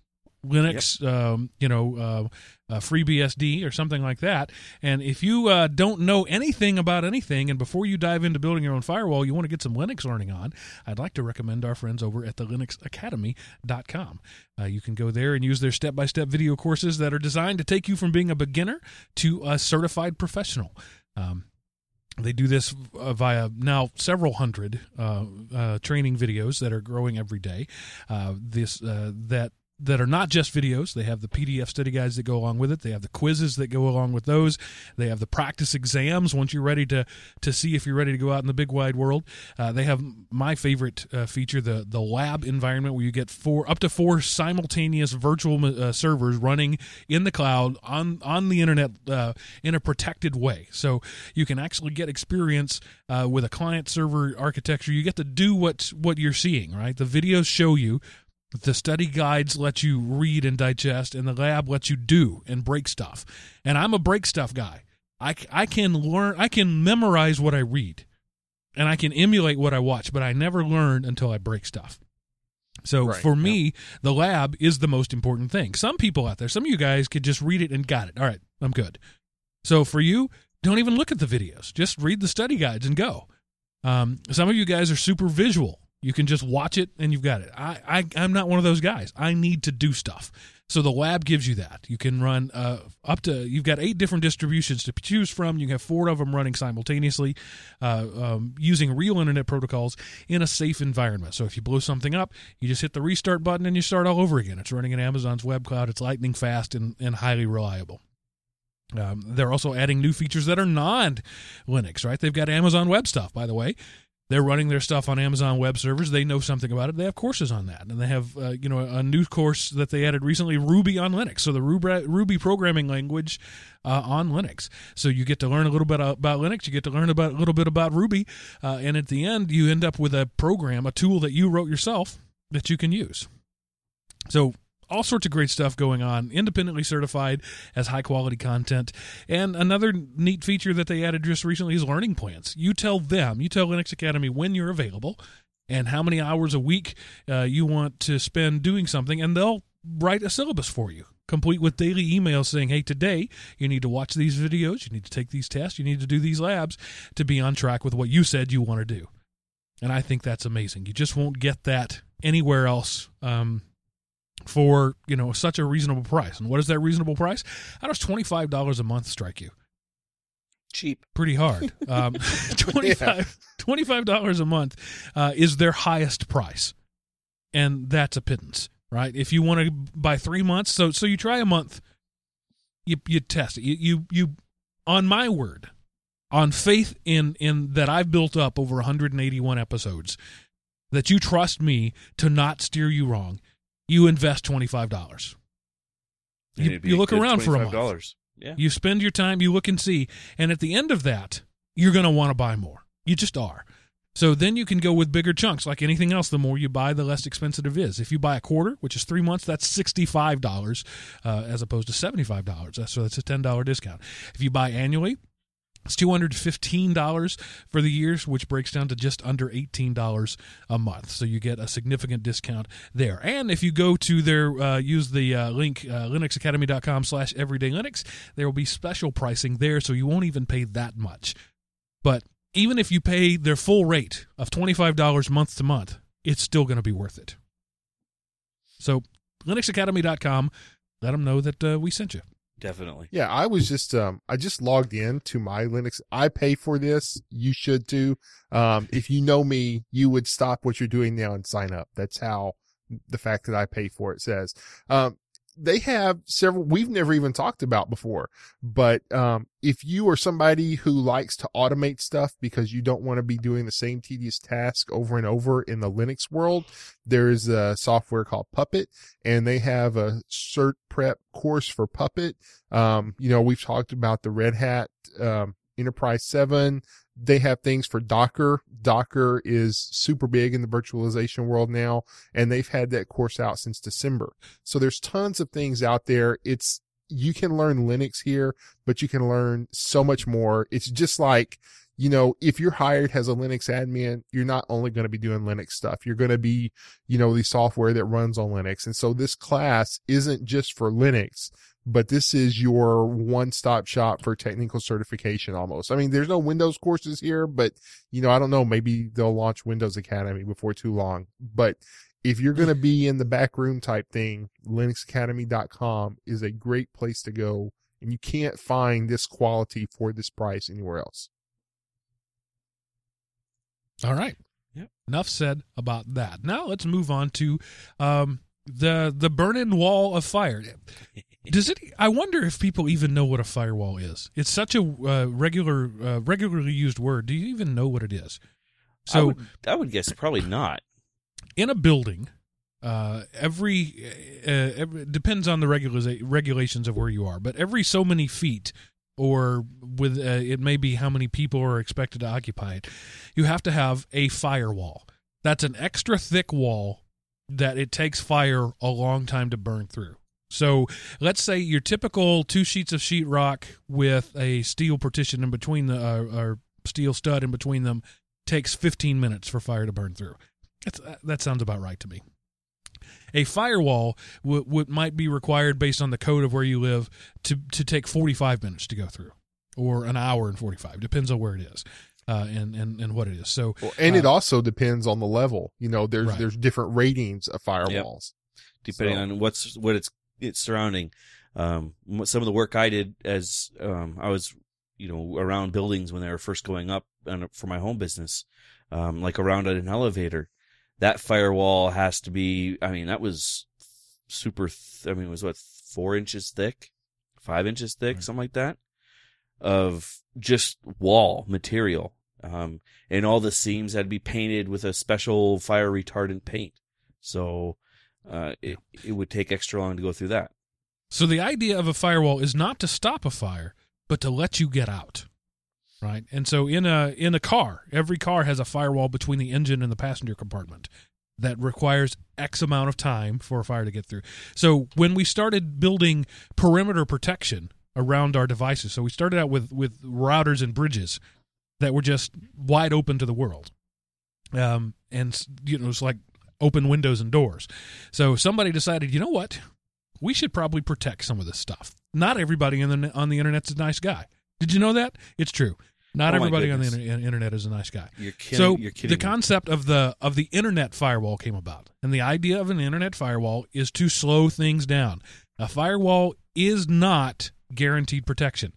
FreeBSD or something like that. And if you don't know anything about anything, and before you dive into building your own firewall, you want to get some Linux learning on, I'd like to recommend our friends over at the linuxacademy.com. You can go there and use their step-by-step video courses that are designed to take you from being a beginner to a certified professional. They do this via now several hundred training videos that are growing every day. That are not just videos. They have the PDF study guides that go along with it. They have the quizzes that go along with those. They have the practice exams once you're ready to see if you're ready to go out in the big wide world. They have my favorite feature, the lab environment, where you get up to four simultaneous virtual servers running in the cloud on the internet in a protected way. So you can actually get experience with a client server architecture. You get to do what you're seeing, right? The videos show you The study guides let you read and digest, and the lab lets you do and break stuff. And I'm a break stuff guy. I can learn, I can memorize what I read, and I can emulate what I watch, but I never learn until I break stuff. So for me, the lab is the most important thing. Some people out there, some of you guys could just read it and got it. All right, I'm good. So for you, don't even look at the videos. Just read the study guides and go. Some of you guys are super visual. You can just watch it and you've got it. I'm not one of those guys. I need to do stuff. So the lab gives you that. You can run up to, you've got 8 different distributions to choose from. You can have 4 of them running simultaneously using real internet protocols in a safe environment. So if you blow something up, you just hit the restart button and you start all over again. It's running in Amazon's web cloud. It's lightning fast and highly reliable. They're also adding new features that are non-Linux, right? They've got Amazon Web Stuff, by the way. They're running their stuff on Amazon Web Servers. They know something about it. They have courses on that. And they have a new course that they added recently, Ruby on Linux. So the Ruby programming language on Linux. So you get to learn a little bit about Linux. You get to learn about a little bit about Ruby. And at the end, you end up with a program, a tool that you wrote yourself that you can use. So all sorts of great stuff going on, independently certified as high-quality content. And another neat feature that they added just recently is learning plans. You tell them, you tell Linux Academy when you're available and how many hours a week you want to spend doing something, and they'll write a syllabus for you, complete with daily emails saying, hey, today you need to watch these videos, you need to take these tests, you need to do these labs to be on track with what you said you want to do. And I think that's amazing. You just won't get that anywhere else for such a reasonable price. And what is that reasonable price? How does $25 a month strike you? Cheap. Pretty hard. $25 a month is their highest price, and that's a pittance, right? If you want to buy 3 months, so you try a month, you test it, you on my word, on faith in that I've built up over 181 episodes, that you trust me to not steer you wrong. You invest $25. You look around for a month. Yeah. You spend your time, you look and see. And at the end of that, you're going to want to buy more. You just are. So then you can go with bigger chunks. Like anything else, the more you buy, the less expensive it is. If you buy a quarter, which is 3 months, that's $65 as opposed to $75. So that's a $10 discount. If you buy annually, it's $215 for the years, which breaks down to just under $18 a month. So you get a significant discount there. And if you go to their, use the link, linuxacademy.com/everydaylinux, there will be special pricing there, so you won't even pay that much. But even if you pay their full rate of $25 month to month, it's still going to be worth it. So linuxacademy.com, let them know that we sent you. Definitely. Yeah, I was just I just logged in to my Linux. I pay for this. You should too. If you know me, you would stop what you're doing now and sign up. That's how the fact that I pay for it says. They have several we've never even talked about before. But if you are somebody who likes to automate stuff because you don't want to be doing the same tedious task over and over in the Linux world, there is a software called Puppet, and they have a cert prep course for Puppet. We've talked about the Red Hat Enterprise 7. They have things for Docker. Docker is super big in the virtualization world now, and they've had that course out since December. So there's tons of things out there. You can learn Linux here, but you can learn so much more. It's just like, if you're hired as a Linux admin, you're not only going to be doing Linux stuff. You're going to be, the software that runs on Linux. And so this class isn't just for Linux, but this is your one-stop shop for technical certification almost. I mean, there's no Windows courses here, but, I don't know, maybe they'll launch Windows Academy before too long. But if you're going to be in the back room type thing, linuxacademy.com is a great place to go, and you can't find this quality for this price anywhere else. All right. Yep. Enough said about that. Now let's move on to the burn-in wall of fire. I wonder if people even know what a firewall is. It's such a regularly used word. Do you even know what it is? So I would guess probably not. In a building, every depends on the regulations of where you are, but every so many feet, or with it may be how many people are expected to occupy it, you have to have a firewall. That's an extra thick wall that it takes fire a long time to burn through. So let's say your typical two sheets of sheetrock with a steel partition in between the or steel stud in between them takes 15 minutes for fire to burn through. That sounds about right to me. A firewall might be required based on the code of where you live to take 45 minutes to go through, or an hour and 45, depends on where it is. And what it is. So and it also depends on the level. You know, there's there's different ratings of firewalls, depending on what it's surrounding. Some of the work I did as I was, around buildings when they were first going up for my home business, like around an elevator, that firewall has to be. I mean, that was super. It was 4 inches thick, 5 inches thick, something like that, of just wall material. And all the seams had to be painted with a special fire retardant paint. So it would take extra long to go through that. So the idea of a firewall is not to stop a fire, but to let you get out, right? And so in a car, every car has a firewall between the engine and the passenger compartment that requires X amount of time for a fire to get through. So when we started building perimeter protection around our devices, so we started out with routers and bridges that were just wide open to the world, and it's like open windows and doors. So somebody decided, you know what, we should probably protect some of this stuff. Not everybody on the internet's a nice guy. Did you know that? It's true. Not everybody on the internet is a nice guy. You're kidding. So you're kidding. The concept of the internet firewall came about, and the idea of an internet firewall is to slow things down. A firewall is not guaranteed protection.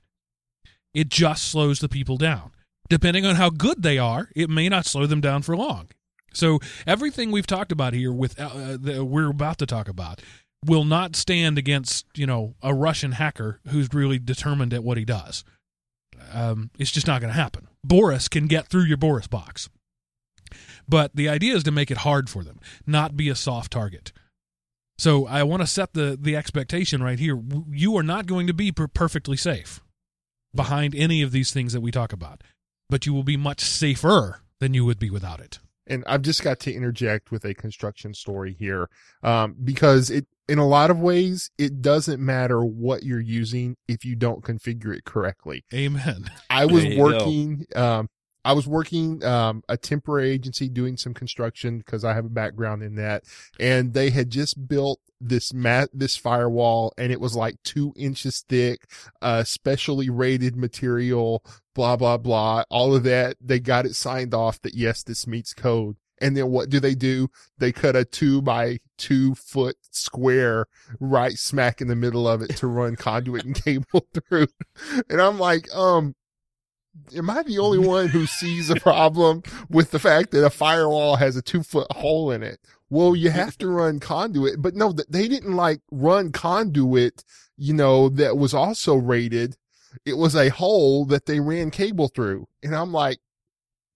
It just slows the people down. Depending on how good they are, it may not slow them down for long. So everything we've talked about here that we're about to talk about will not stand against, a Russian hacker who's really determined at what he does. It's just not going to happen. Boris can get through your Boris box. But the idea is to make it hard for them, not be a soft target. So I want to set the expectation right here. You are not going to be perfectly safe behind any of these things that we talk about, but you will be much safer than you would be without it. And I've just got to interject with a construction story here, because in a lot of ways, it doesn't matter what you're using if you don't configure it correctly. Amen. I was working a temporary agency doing some construction because I have a background in that, and they had just built this firewall, and it was like 2 inches thick, specially rated material, blah, blah, blah, all of that. They got it signed off that, yes, this meets code. And then what do? They cut a 2 by 2 foot square right smack in the middle of it to run conduit and cable through. And I'm like, am I the only one who sees a problem with the fact that a firewall has a 2 foot hole in it? Well, you have to run conduit, but no, they didn't run conduit, that was also rated. It was a hole that they ran cable through. And I'm like,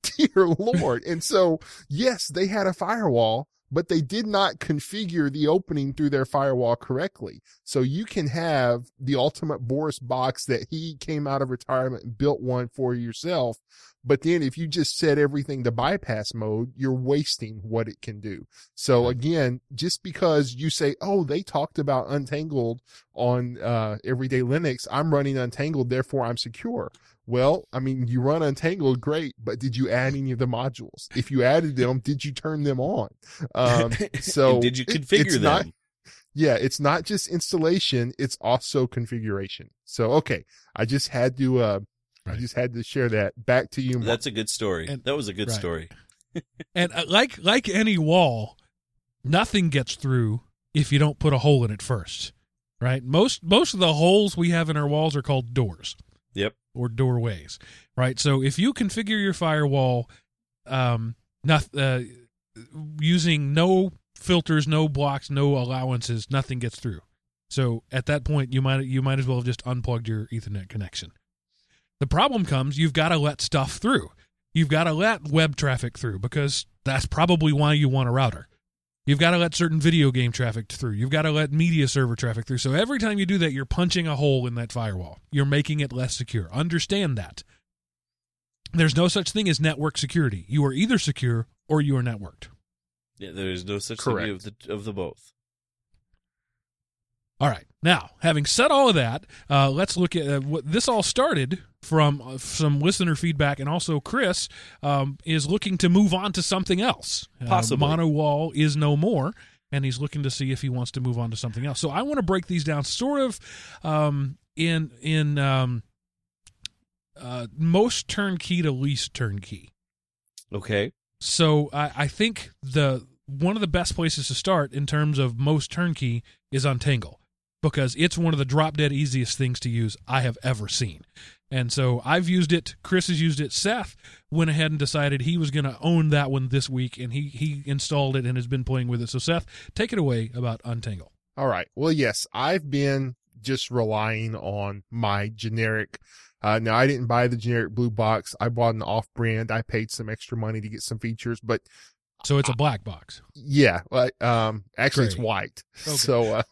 dear Lord. And so, yes, they had a firewall, but they did not configure the opening through their firewall correctly. So you can have the ultimate Boris box that he came out of retirement and built one for yourself. But then if you just set everything to bypass mode, you're wasting what it can do. So again, just because you say, oh, they talked about Untangled on Everyday Linux, I'm running Untangled, therefore I'm secure. Well, I mean, you run Untangled, great, but did you add any of the modules? If you added them, did you turn them on? So did you configure them? It's not just installation; it's also configuration. So, okay, I just had to share that. Back to you, Mark. That's a good story. That was a good story. And like any wall, nothing gets through if you don't put a hole in it first, right? Most of the holes we have in our walls are called doors. Yep. Or doorways, right? So if you configure your firewall using no filters, no blocks, no allowances, nothing gets through. So at that point, you might as well have just unplugged your Ethernet connection. The problem comes, you've got to let stuff through. You've got to let web traffic through, because that's probably why you want a router. You've got to let certain video game traffic through. You've got to let media server traffic through. So every time you do that, you're punching a hole in that firewall. You're making it less secure. Understand that. There's no such thing as network security. You are either secure or you are networked. Yeah, there is no such thing of the both. All right. Now, having said all of that, let's look at what this all started from some listener feedback, and also Chris is looking to move on to something else. Possibly. Monowall is no more, and he's looking to see if he wants to move on to something else. So I want to break these down sort of in most turnkey to least turnkey. Okay. So I think one of the best places to start in terms of most turnkey is Untangle, because it's one of the drop-dead easiest things to use I have ever seen. And so I've used it. Chris has used it. Seth went ahead and decided he was going to own that one this week, and he installed it and has been playing with it. So, Seth, take it away about Untangle. All right. Well, yes, I've been just relying on my generic. Now, I didn't buy the generic blue box. I bought an off-brand. I paid some extra money to get some features, but... So it's a black box. Yeah. Actually, it's white. Okay. So,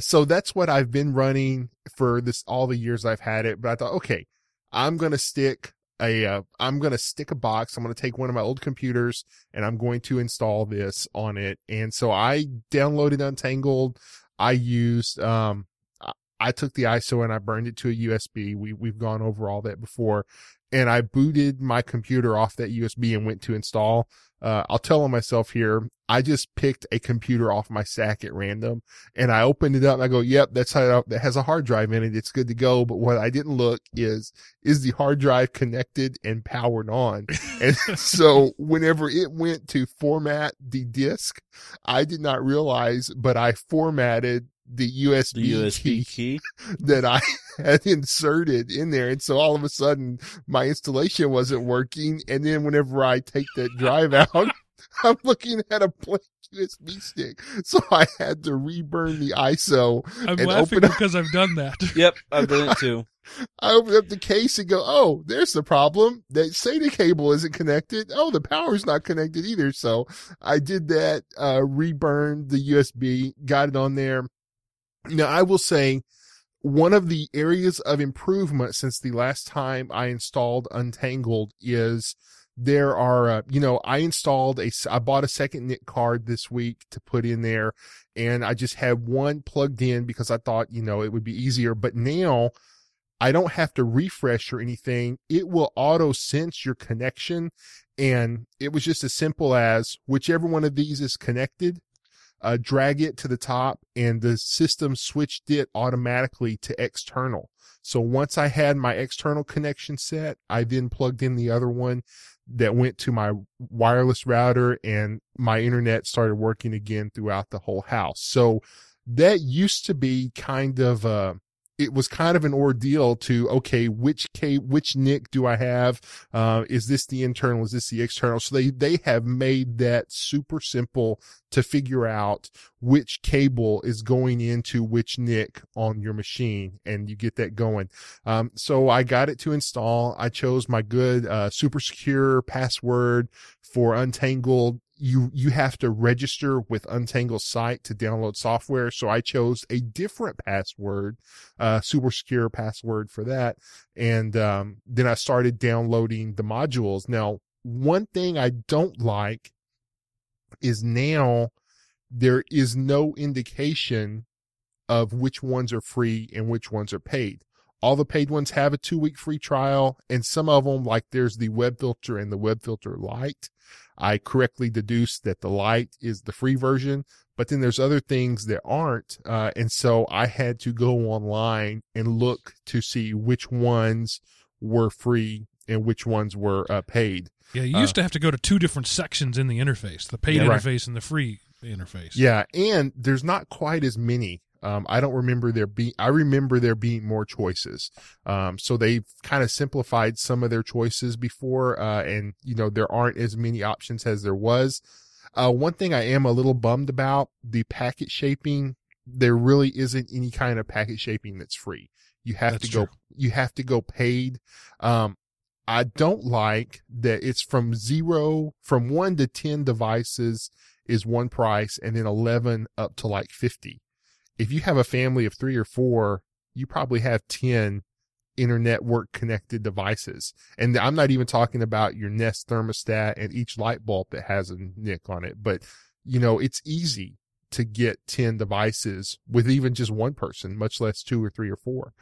so that's what I've been running for all the years I've had it. But I thought, okay, I'm going to stick a box. I'm going to take one of my old computers and I'm going to install this on it. And so I downloaded Untangled. I used, I took the ISO and I burned it to a USB. We've gone over all that before. And I booted my computer off that USB and went to install. I'll tell on myself here. I just picked a computer off my stack at random and I opened it up and I go, yep, that has a hard drive in it. It's good to go. But what I didn't look is the hard drive connected and powered on? And so whenever it went to format the disk, I did not realize, but I formatted the USB key that I had inserted in there. And so all of a sudden my installation wasn't working. And then whenever I take that drive out, I'm looking at a blank USB stick. So I had to reburn the ISO. I'm laughing because I've done that. Yep. I've done it too. I open up the case and go, oh, there's the problem. That SATA cable isn't connected. Oh, the power's not connected either. So I did that, reburned the USB, got it on there. Now, I will say one of the areas of improvement since the last time I installed Untangled is there are, I bought a second NIC card this week to put in there, and I just had one plugged in because I thought, it would be easier. But now I don't have to refresh or anything. It will auto sense your connection. And it was just as simple as whichever one of these is connected. Drag it to the top and the system switched it automatically to external. So once I had my external connection set, I then plugged in the other one that went to my wireless router and my internet started working again throughout the whole house. So that used to be it was kind of an ordeal to, okay, which NIC do I have? Is this the internal? Is this the external? So they have made that super simple to figure out which cable is going into which NIC on your machine, and you get that going. So I got it to install. I chose my good, super secure password for Untangled. You have to register with Untangle site to download software. So I chose a different password, super secure password for that. And, then I started downloading the modules. Now, one thing I don't like is now there is no indication of which ones are free and which ones are paid. All the paid ones have a 2-week free trial, and some of them, like there's the web filter and the web filter light. I correctly deduced that the light is the free version, but then there's other things that aren't. And so I had to go online and look to see which ones were free and which ones were paid. Yeah, you used to have to go to two different sections in the interface, the paid interface and the free interface. Yeah, and there's not quite as many. I remember there being more choices. So they've kind of simplified some of their choices before, and there aren't as many options as there was. One thing I am a little bummed about, the packet shaping, there really isn't any kind of packet shaping that's free. You have to go paid. I don't like that it's from 1 to 10 devices is one price, and then 11 up to like 50. If you have a family of 3 or 4, you probably have 10 internet connected devices. And I'm not even talking about your Nest thermostat and each light bulb that has a NIC on it, but you know, it's easy to get 10 devices with even just one person, much less two or three or four.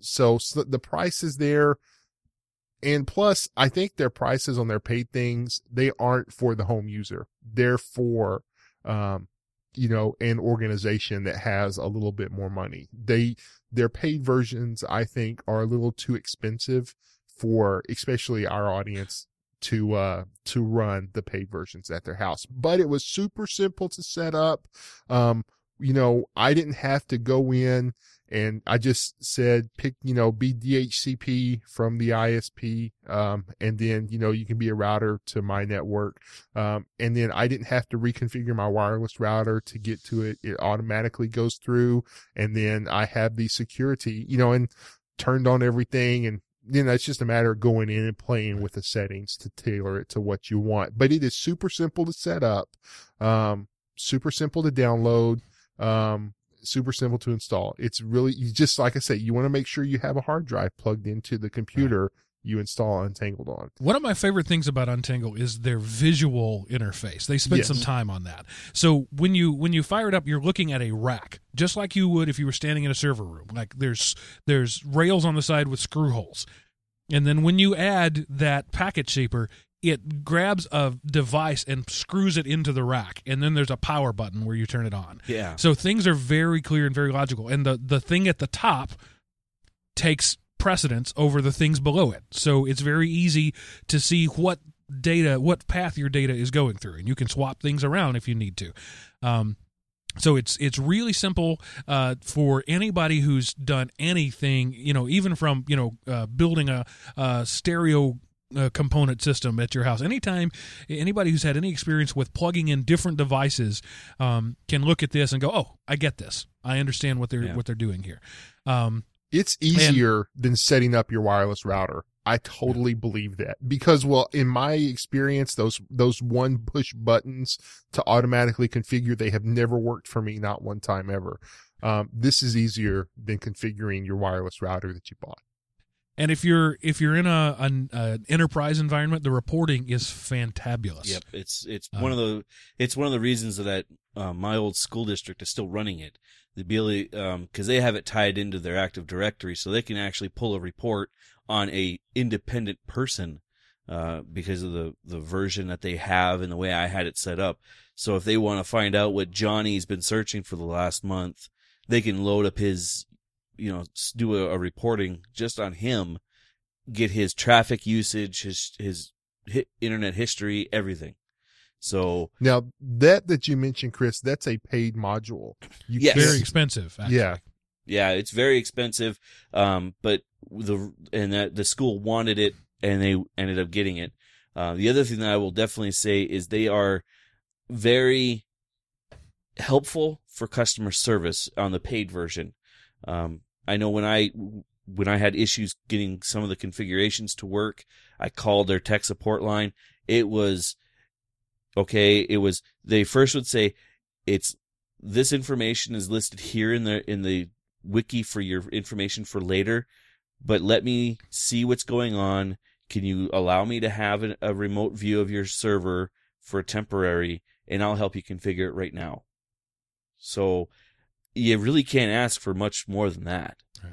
So the price is there. And plus, I think their prices on their paid things, they aren't for the home user. They're for, you know, an organization that has a little bit more money. Their paid versions, I think, are a little too expensive for, especially our audience, to run the paid versions at their house. But it was super simple to set up. You know, I didn't have to go in, and I just said, pick, you know, be DHCP from the ISP. And then, you know, you can be a router to my network. And then I didn't have to reconfigure my wireless router to get to it. It automatically goes through. And then I have the security, you know, and turned on everything. And then it's just a matter of going in and playing with the settings to tailor it to what you want. But it is super simple to set up. Super simple to download. Super simple to install. It's really, you just, like I say, you want to make sure you have a hard drive plugged into the computer you install Untangled on. One of my favorite things about Untangle is their visual interface. They spent some time on that. So when you fire it up, you're looking at a rack, just like you would if you were standing in a server room. Like there's rails on the side with screw holes. And then when you add that packet shaper, it grabs a device and screws it into the rack, and then there's a power button where you turn it on. Yeah. So things are very clear and very logical, and the thing at the top takes precedence over the things below it. So it's very easy to see what path your data is going through, and you can swap things around if you need to. So it's really simple for anybody who's done anything, you know, even from, you know, building a stereo component system at your house. Anybody who's had any experience with plugging in different devices can look at this and go, "Oh, I get this. I understand what they're doing here." It's easier than setting up your wireless router. I totally believe that, because, well, in my experience, those one push buttons to automatically configure, they have never worked for me, not one time ever. This is easier than configuring your wireless router that you bought. And if you're in an enterprise environment, the reporting is fantabulous. Yep, it's one of the reasons that my old school district is still running it. The BLE, because they have it tied into their Active Directory, so they can actually pull a report on a independent person because of the version that they have and the way I had it set up. So if they want to find out what Johnny's been searching for the last month, they can load up his, you know, do a reporting just on him, get his traffic usage, his internet history, everything. So now that you mentioned, Chris, that's a paid module. Yes. Very expensive. Actually. Yeah, it's very expensive. But the school wanted it, and they ended up getting it. The other thing that I will definitely say is they are very helpful for customer service on the paid version. I know when I had issues getting some of the configurations to work, I called their tech support line. They first would say, "It's this information is listed here in the wiki for your information for later, but let me see what's going on. Can you allow me to have a remote view of your server for temporary, and I'll help you configure it right now." So you really can't ask for much more than that. Yeah.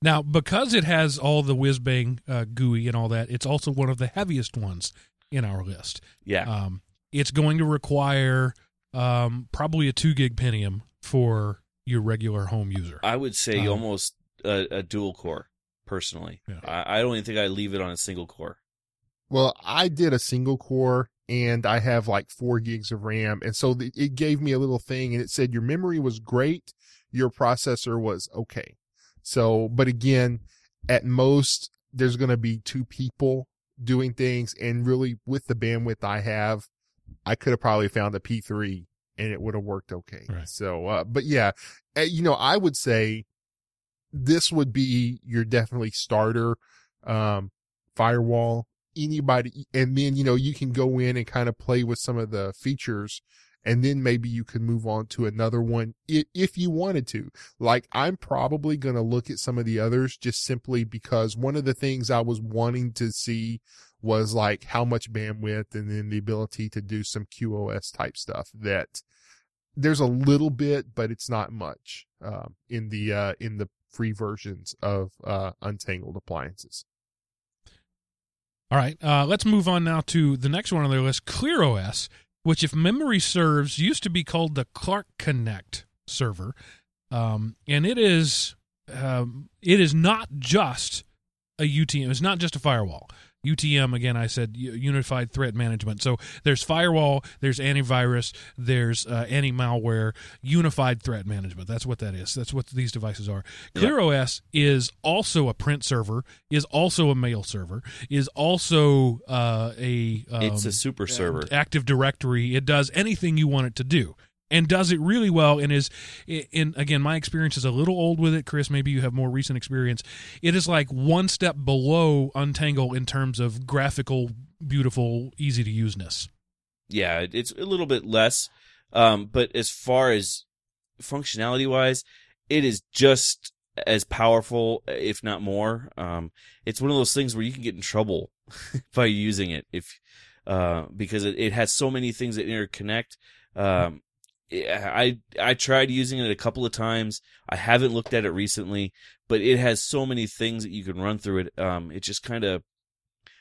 Now, because it has all the whiz-bang GUI and all that, it's also one of the heaviest ones in our list. Yeah. It's going to require probably a 2 gig Pentium for your regular home user. I would say almost a dual core, personally. Yeah. I don't even think I leave it on a single core. Well, I did a single core, and I have like 4 gigs of RAM. And so it gave me a little thing, and it said your memory was great, your processor was okay. So, but again, at most, there's going to be two people doing things. And really, with the bandwidth I have, I could have probably found a P3 and it would have worked okay. Right. So, but yeah, you know, I would say this would be your definitely starter firewall. Anybody, and then, you know, you can go in and kind of play with some of the features and then maybe you can move on to another one if you wanted to. Like, I'm probably going to look at some of the others just simply because one of the things I was wanting to see was like how much bandwidth and then the ability to do some QoS type stuff that there's a little bit, but it's not much in the free versions of Untangled appliances. All right, let's move on now to the next one on their list, ClearOS, which, if memory serves, used to be called the Clark Connect server, and it is not just a UTM. It's not just a firewall. UTM, again, I said Unified Threat Management. So there's firewall, there's antivirus, there's anti-malware, Unified Threat Management. That's what that is. That's what these devices are. ClearOS is also a print server, is also a mail server, is also it's a super server. Active Directory. It does anything you want it to do. And does it really well, and is, and again, my experience is a little old with it. Chris, maybe you have more recent experience. It is like one step below Untangle in terms of graphical, beautiful, easy to use-ness. Yeah, it's a little bit less, but as far as functionality-wise, it is just as powerful, if not more. It's one of those things where you can get in trouble by using it because it has so many things that interconnect. I tried using it a couple of times. I haven't looked at it recently, but it has so many things that you can run through it. It just kind of,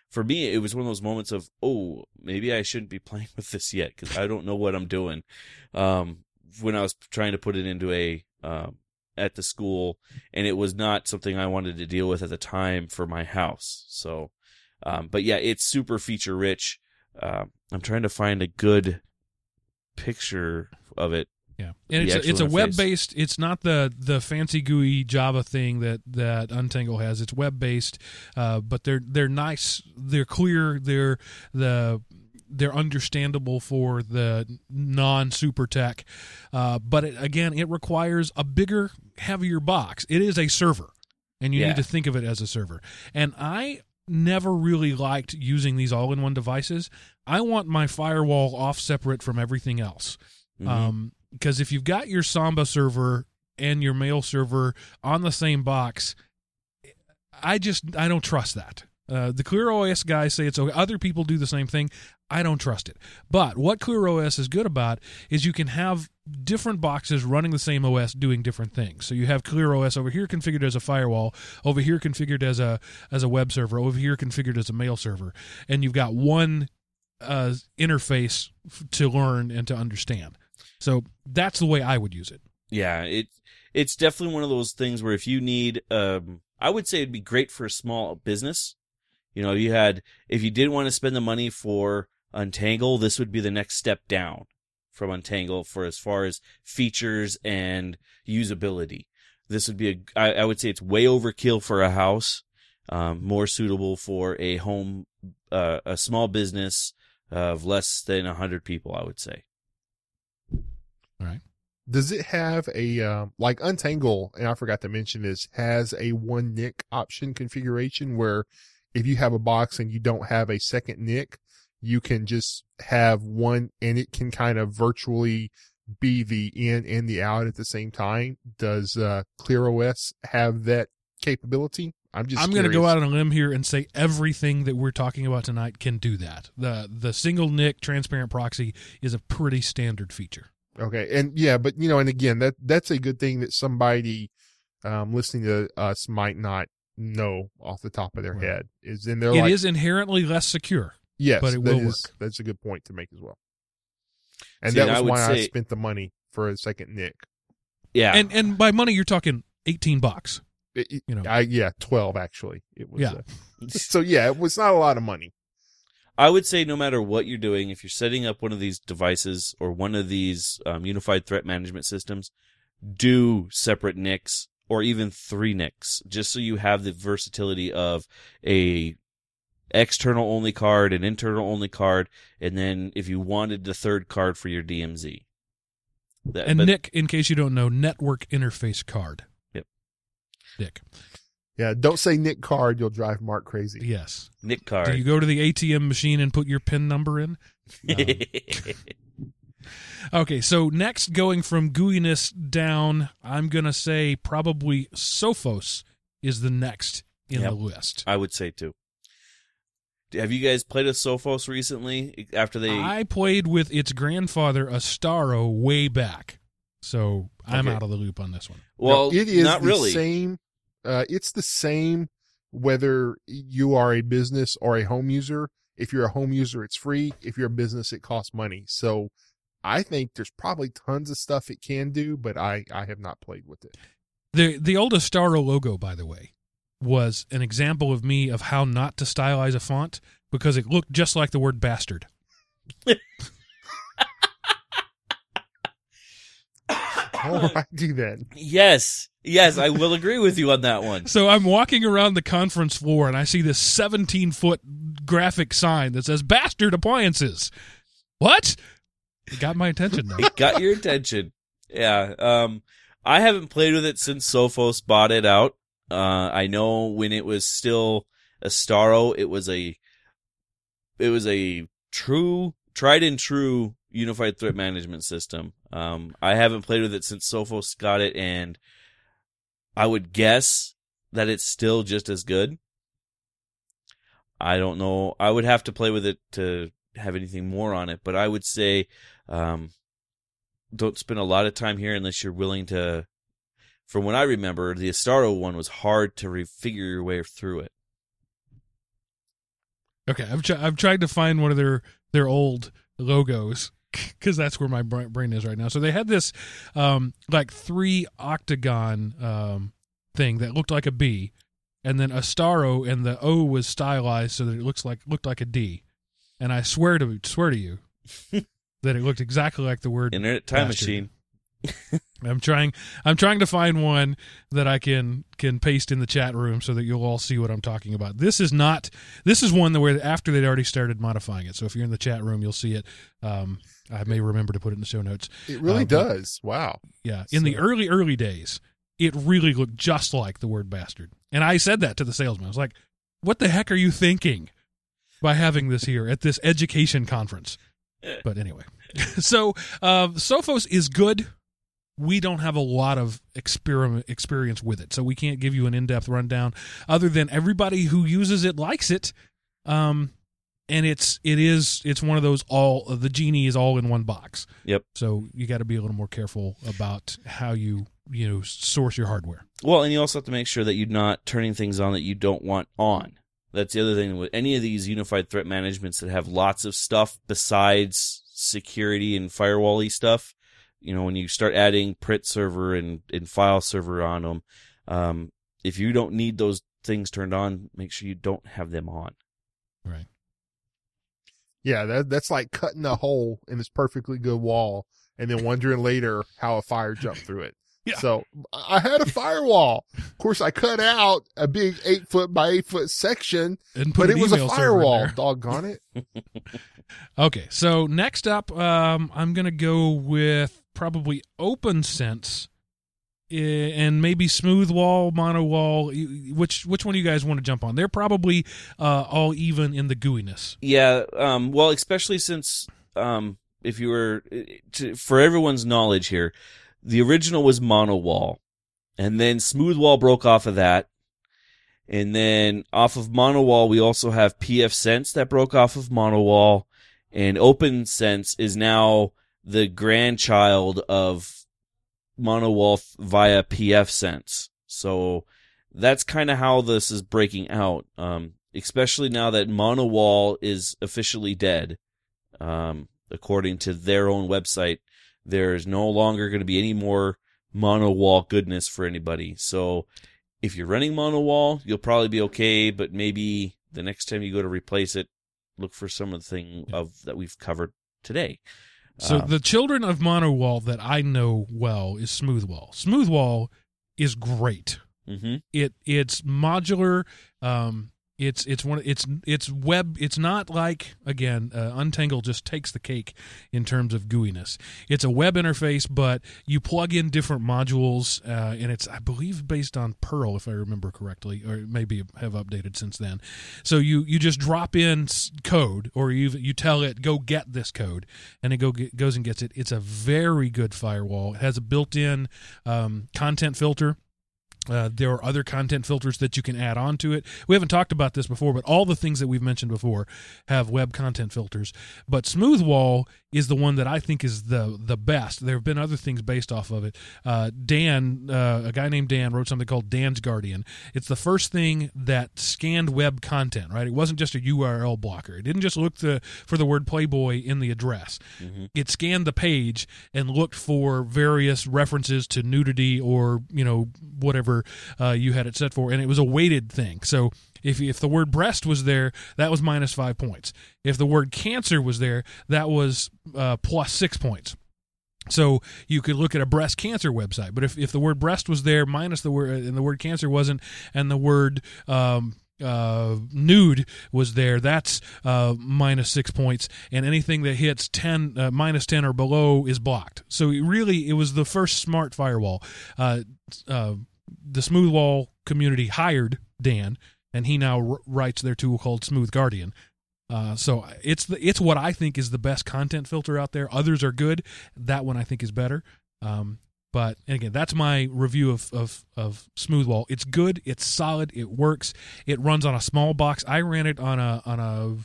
for me, it was one of those moments of, oh, maybe I shouldn't be playing with this yet because I don't know what I'm doing. When I was trying to put it into at the school, and it was not something I wanted to deal with at the time for my house. So, but yeah, it's super feature rich. I'm trying to find a good picture of it. Yeah, and it's a web-based. It's not the fancy GUI Java thing that Untangle has. It's web-based, but they're nice. They're clear. They're understandable for the non-super tech. But it requires a bigger, heavier box. It is a server, and you need to think of it as a server. And I never really liked using these all-in-one devices. I want my firewall off separate from everything else. Mm-hmm. Because if you've got your Samba server and your mail server on the same box, I don't trust that. The ClearOS guys say it's okay. Other people do the same thing. I don't trust it. But what ClearOS is good about is you can have different boxes running the same OS doing different things. So you have ClearOS over here configured as a firewall, over here configured as a web server, over here configured as a mail server, and you've got one interface to learn and to understand. So that's the way I would use it. Yeah, it's definitely one of those things where if you need, I would say it'd be great for a small business. You know, if you did want to spend the money for Untangle, this would be the next step down from Untangle for as far as features and usability. This would be I would say it's way overkill for a house, more suitable for a home, a small business of less than 100 people, I would say. All right. Does it have a, like Untangle, and I forgot to mention this, has a one NIC option configuration where if you have a box and you don't have a second NIC, you can just have one and it can kind of virtually be the in and the out at the same time. Does ClearOS have that capability? I'm going to go out on a limb here and say everything that we're talking about tonight can do that. The single NIC transparent proxy is a pretty standard feature. Okay. And yeah, but you know, and again, that's a good thing that somebody listening to us might not know off the top of their head is in there. It is inherently less secure. Yes, but it will work. That's a good point to make as well. And that was why I spent the money for a second NIC. Yeah. And by money, you're talking $18. You know. 12 actually. It was. Yeah. So yeah, it was not a lot of money. I would say no matter what you're doing, if you're setting up one of these devices or one of these unified threat management systems, do separate NICs or even 3 NICs, just so you have the versatility of a external only card, an internal only card, and then if you wanted the third card for your DMZ. NIC, in case you don't know, network interface card. Yep. NIC. Yeah, don't say NIC card. You'll drive Mark crazy. Yes. NIC card. Do you go to the ATM machine and put your PIN number in? Okay, so next, going from gooiness down, I'm going to say probably Sophos is the next in the list. I would say, too. Have you guys played with Sophos recently? After they, I played with its grandfather, Astaro, way back. So I'm out of the loop on this one. Well, no, it is not really. Same, it's the same whether you are a business or a home user. If you're a home user, it's free. If you're a business, it costs money. So I think there's probably tons of stuff it can do, but I have not played with it. The old Astaro logo, by the way, was an example of me of how not to stylize a font because it looked just like the word bastard. All righty then. Yes. Yes, I will agree with you on that one. So I'm walking around the conference floor and I see this 17-foot graphic sign that says Bastard Appliances. What? It got my attention though. It got your attention. Yeah. I haven't played with it since Sophos bought it out. I know when it was still Astaro, it was a tried and true unified threat management system. I haven't played with it since Sophos got it, and I would guess that it's still just as good. I don't know. I would have to play with it to have anything more on it, but I would say don't spend a lot of time here unless you're willing to. From what I remember, the Astaro one was hard to figure your way through it. Okay, I've tried to find one of their old logos because that's where my brain is right now. So they had this like 3 octagon thing that looked like a B, and then Astaro and the O was stylized so that it looked like a D. And I swear to you that it looked exactly like the word Internet Time Machine. I'm trying to find one that I can paste in the chat room so that you'll all see what I'm talking about. This is one where after they'd already started modifying it. So if you're in the chat room, you'll see it. I may remember to put it in the show notes. It really does. Wow. Yeah. In the early days, it really looked just like the word bastard. And I said that to the salesman. I was like, what the heck are you thinking by having this here at this education conference? But anyway, so Sophos is good. We don't have a lot of experience with it, so we can't give you an in-depth rundown other than everybody who uses it likes it, and it's one of those the genie is all in one box. Yep. So you got to be a little more careful about how you source your hardware. Well, and you also have to make sure that you're not turning things on that you don't want on. That's the other thing with any of these unified threat managements that have lots of stuff besides security and firewall-y stuff. You know, when you start adding print server and file server on them, if you don't need those things turned on, make sure you don't have them on. Right. Yeah, that's like cutting a hole in this perfectly good wall and then wondering later how a fire jumped through it. Yeah. So I had a firewall. Of course, I cut out a big 8-foot by 8-foot section, and but it was a firewall. Doggone it. Okay. So next up, I'm going to go with probably OpenSense and maybe Smoothwall, Monowall. Which one do you guys want to jump on? They're probably all even in the gooiness. Yeah. Well, especially since if you were for everyone's knowledge here, the original was Monowall, and then Smoothwall broke off of that, and then off of Monowall we also have PFSense that broke off of Monowall, and OpenSense is now the grandchild of Monowall via PFSense. So that's kind of how this is breaking out, especially now that Monowall is officially dead, according to their own website. There is no longer going to be any more Monowall goodness for anybody. So if you're running Monowall, you'll probably be okay, but maybe the next time you go to replace it, look for some of the thing that we've covered today. So the children of Monowall that I know well is Smoothwall. Smoothwall is great. Mm-hmm. It's modular. It's web. It's not like, again, Untangle just takes the cake in terms of gooiness. It's a web interface, but you plug in different modules, and it's, I believe, based on Perl, if I remember correctly, or maybe have updated since then. So you just drop in code, or you tell it, go get this code, and it goes and gets it. It's a very good firewall. It has a built-in content filter. There are other content filters that you can add on to it. We haven't talked about this before, but all the things that we've mentioned before have web content filters. But Smoothwall is the one that I think is the best. There have been other things based off of it. A guy named Dan, wrote something called Dan's Guardian. It's the first thing that scanned web content, right? It wasn't just a URL blocker. It didn't just look for the word Playboy in the address. Mm-hmm. It scanned the page and looked for various references to nudity or, whatever you had it set for, and it was a weighted thing. So if the word breast was there, that was minus -5 points. If the word cancer was there, that was plus +6 points. So you could look at a breast cancer website, but if the word breast was there minus the word, and the word cancer wasn't, and the word nude was there, that's minus -6 points, and anything that hits minus 10 or below is blocked. So it was the first smart firewall. The Smoothwall community hired Dan, and he now writes their tool called Smooth Guardian. So it's what I think is the best content filter out there. Others are good. That one I think is better. But again, that's my review of Smoothwall. It's good. It's solid. It works. It runs on a small box. I ran it on a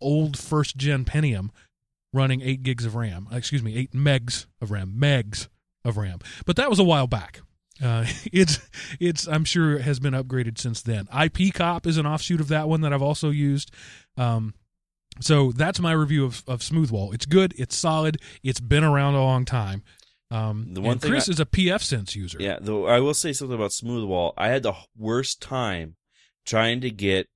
old first gen Pentium, running 8 gigs of RAM. Excuse me, 8 megs of RAM. Megs of RAM. But that was a while back. It's I'm sure has been upgraded since then. IPCOP is an offshoot of that one that I've also used. So that's my review of Smoothwall. It's good. It's solid. It's been around a long time. The one thing, Chris is a PFSense user. Yeah, though I will say something about Smoothwall. I had the worst time trying to get,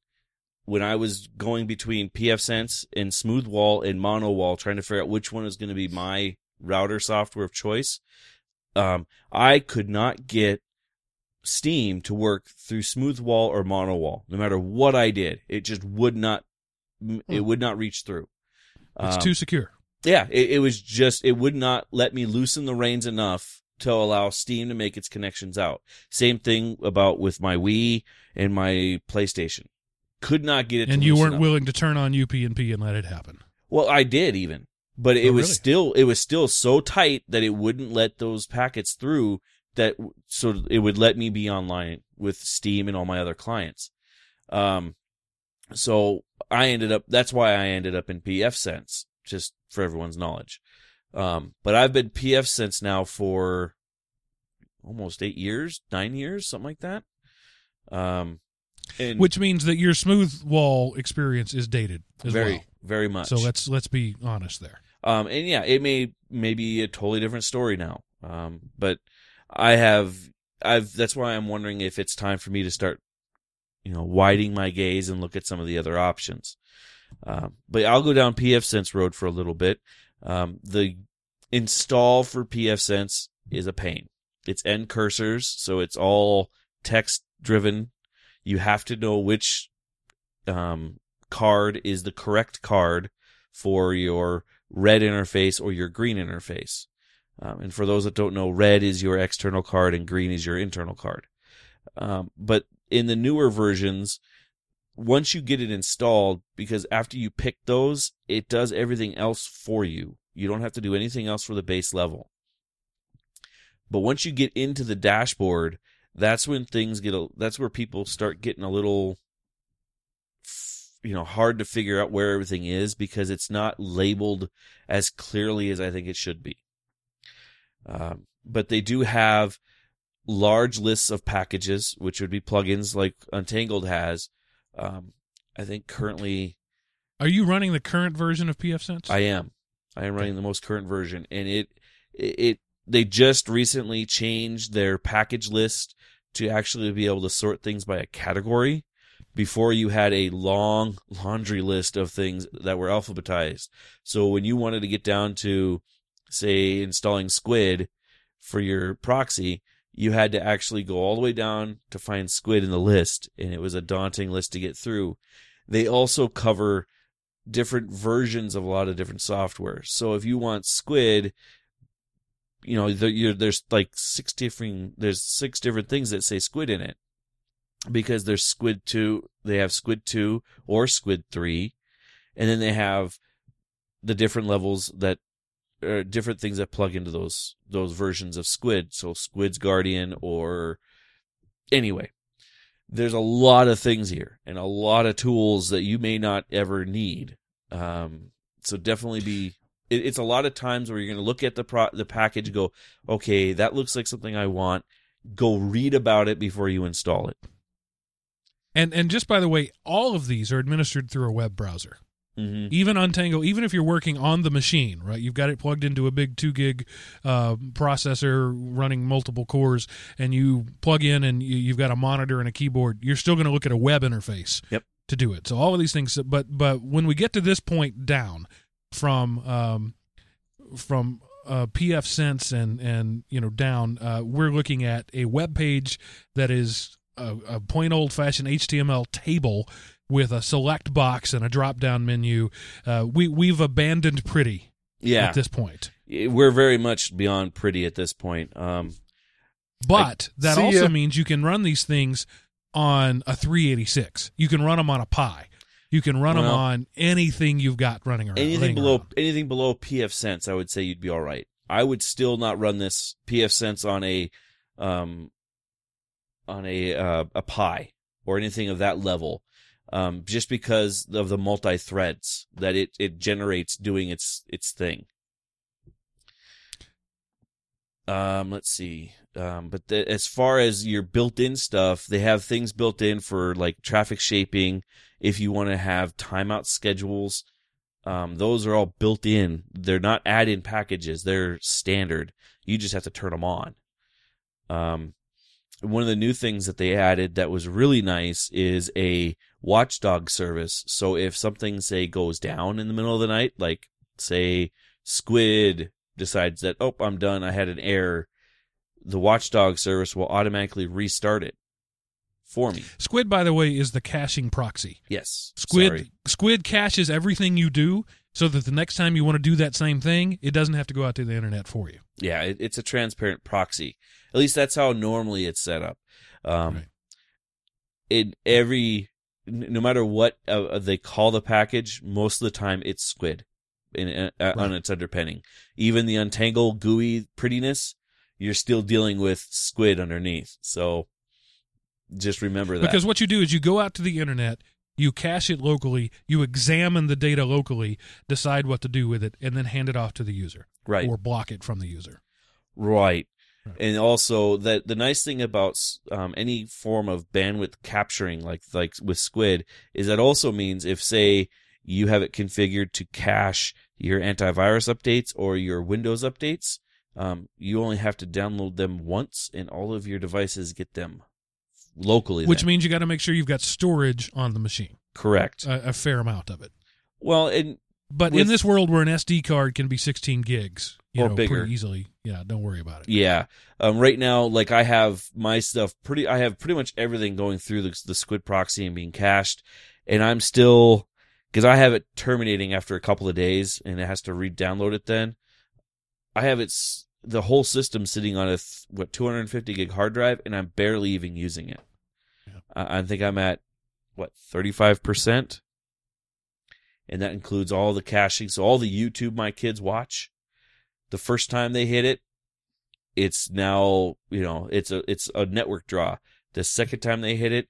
when I was going between PFSense and Smoothwall and Monowall, trying to figure out which one was going to be my router software of choice. I could not get Steam to work through Smoothwall or Monowall. No matter what I did, it just would not. It would not reach through. It's too secure. Yeah, it was just, it would not let me loosen the reins enough to allow Steam to make its connections out. Same thing about with my Wii and my PlayStation. Could not get it. And to you weren't willing to turn on UPnP and let it happen. Well, I did even. But it was still so tight that it wouldn't let those packets through, that so it would let me be online with Steam and all my other clients. So I ended up, that's why I ended up in PFSense, just for everyone's knowledge. But I've been PFSense now for almost 8 years, 9 years, something like that. Which means that your Smoothwall experience is dated as very, well. Very much. So let's be honest there. And yeah, it may be a totally different story now. But that's why I'm wondering if it's time for me to start, widening my gaze and look at some of the other options. But I'll go down PFSense road for a little bit. The install for PFSense is a pain. It's end cursors, so it's all text driven. You have to know which card is the correct card for your red interface or your green interface. And for those that don't know, red is your external card and green is your internal card. But in the newer versions, once you get it installed, because after you pick those, it does everything else for you. You don't have to do anything else for the base level. But once you get into the dashboard, that's where people start getting a little, hard to figure out where everything is, because it's not labeled as clearly as I think it should be. But they do have large lists of packages, which would be plugins like Untangled has. I think currently. Are you running the current version of PFSense? I am running the most current version, and they just recently changed their package list to actually be able to sort things by a category. Before, you had a long laundry list of things that were alphabetized. So when you wanted to get down to, say, installing Squid for your proxy, you had to actually go all the way down to find squid in the list, and it was a daunting list to get through. They also cover different versions of a lot of different software. So if you want squid, you know, there's six different things that say squid in it, because there's squid 2, they have squid 2 or squid 3, and then they have the different levels that are different things that plug into those versions of squid. So squid's guardian, or anyway, there's a lot of things here and a lot of tools that you may not ever need. So definitely it's a lot of times where you're going to look at the package and go, okay, that looks like something I want. Go read about it before you install it. And just by the way, all of these are administered through a web browser. Mm-hmm. Even Untangle, even if you're working on the machine, right? You've got it plugged into a big 2 gig processor running multiple cores, and you plug in and you've got a monitor and a keyboard. You're still going to look at a web interface to do it. So all of these things. But when we get to this point down from PFSense and down, we're looking at a web page that is a plain old fashioned HTML table with a select box and a drop-down menu. We've abandoned pretty at this point. We're very much beyond pretty at this point. But that also means you can run these things on a 386. You can run them on a Pi. You can run them on anything you've got running around. Anything below PFSense, I would say you'd be all right. I would still not run this PFSense on a Pi or anything of that level. Just because of the multi-threads that it generates doing its thing. Let's see. But as far as your built-in stuff, they have things built in for like traffic shaping. If you want to have timeout schedules, those are all built in. They're not add-in packages. They're standard. You just have to turn them on. One of the new things that they added that was really nice is a watchdog service. So if something, say, goes down in the middle of the night, like, say, Squid decides that, oh, I'm done, I had an error, the watchdog service will automatically restart it for me. Squid, by the way, is the caching proxy. Yes. Squid caches everything you do so that the next time you want to do that same thing, it doesn't have to go out to the internet for you. Yeah, it's a transparent proxy. At least that's how normally it's set up. Right. No matter what they call the package, most of the time it's Squid on its underpinning. Even the Untangle GUI prettiness, you're still dealing with Squid underneath. So just remember that. Because what you do is you go out to the internet, you cache it locally, you examine the data locally, decide what to do with it, and then hand it off to the user. Right. Or block it from the user. Right. And also, that the nice thing about any form of bandwidth capturing, like with Squid, is that also means if, say, you have it configured to cache your antivirus updates or your Windows updates, you only have to download them once, and all of your devices get them locally. Which means you got to make sure you've got storage on the machine. Correct. A fair amount of it. Well, but in this world where an SD card can be 16 gigs. Bigger. Pretty easily. Yeah, don't worry about it. Yeah. Right now, like, I have my stuff I have pretty much everything going through the Squid proxy and being cached, and I'm still, because I have it terminating after a couple of days, and it has to re-download it then. I have the whole system sitting on a 250 gig hard drive, and I'm barely even using it. Yeah. I think I'm at, 35%? And that includes all the caching, so all the YouTube my kids watch. The first time they hit it, it's now, it's a network draw. The second time they hit it,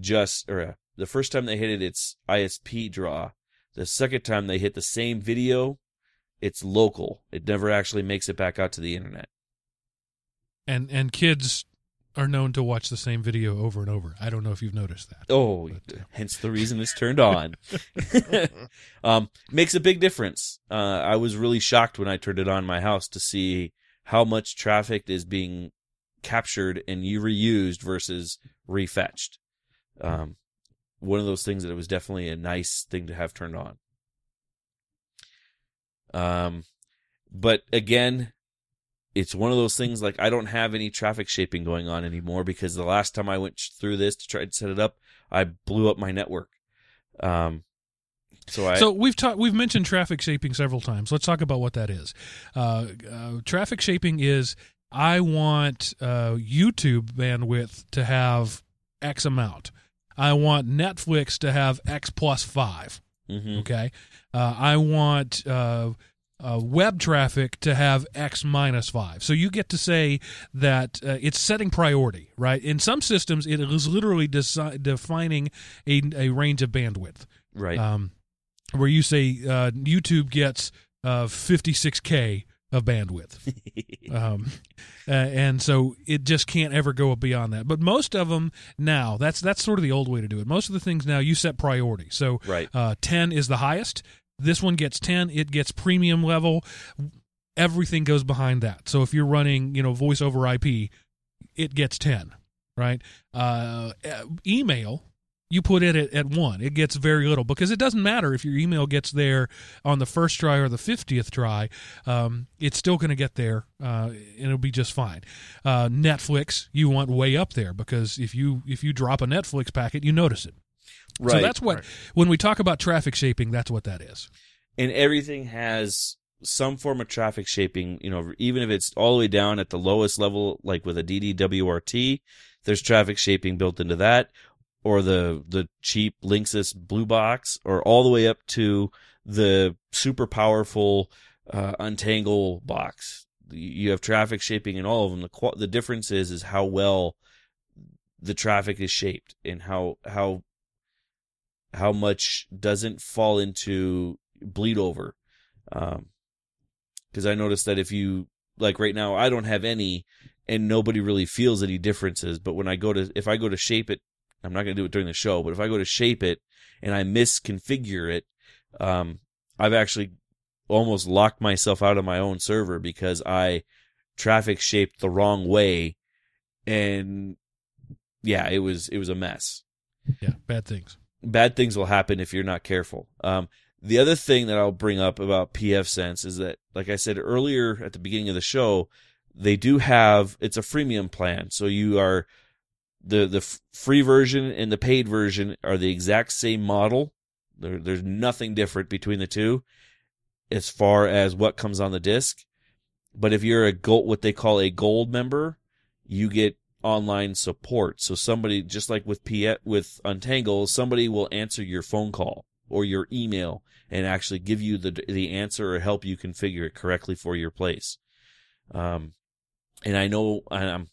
the first time they hit it, it's ISP draw. The second time they hit the same video, it's local. It never actually makes it back out to the internet. And kids are known to watch the same video over and over. I don't know if you've noticed that. Oh, hence the reason it's turned on. Makes a big difference. I was really shocked when I turned it on in my house to see how much traffic is being captured and reused versus refetched. One of those things that it was definitely a nice thing to have turned on. But again, it's one of those things like I don't have any traffic shaping going on anymore, because the last time I went through this to try to set it up, I blew up my network. So we've mentioned traffic shaping several times. Let's talk about what that is. Traffic shaping is I want YouTube bandwidth to have X amount. I want Netflix to have X plus 5. Mm-hmm. Okay, I want web traffic to have X minus 5. So you get to say that it's setting priority, right? In some systems, it is literally defining a range of bandwidth. Right. Where you say YouTube gets 56K of bandwidth. And so it just can't ever go beyond that. But most of them now, that's sort of the old way to do it. Most of the things now, you set priority. So right. 10 is the highest. This one gets 10. It gets premium level. Everything goes behind that. So if you're running, voice over IP, it gets 10, right? Email, you put it at 1. It gets very little, because it doesn't matter if your email gets there on the first try or the 50th try. It's still going to get there, and it'll be just fine. Netflix, you want way up there, because if you drop a Netflix packet, you notice it. Right. So that's what when we talk about traffic shaping, that's what that is. And everything has some form of traffic shaping. Even if it's all the way down at the lowest level, like with a DDWRT, there's traffic shaping built into that. Or the cheap Linksys Blue Box, or all the way up to the super powerful Untangle box. You have traffic shaping in all of them. The difference is how well the traffic is shaped, and how much doesn't fall into bleed over. Because I noticed that if you right now, I don't have any, and nobody really feels any differences. But when if I go to shape it. I'm not going to do it during the show, but if I go to shape it and I misconfigure it, I've actually almost locked myself out of my own server, because I traffic shaped the wrong way, and yeah, it was a mess. Yeah, bad things. Bad things will happen if you're not careful. The other thing that I'll bring up about PFSense is that, like I said earlier at the beginning of the show, they do have, it's a freemium plan, so you are. The free version and the paid version are the exact same model. There's nothing different between the two as far as what comes on the disk. But if you're what they call a gold member, you get online support. So somebody, just like with Untangle, somebody will answer your phone call or your email and actually give you the answer or help you configure it correctly for your place. And I know I'm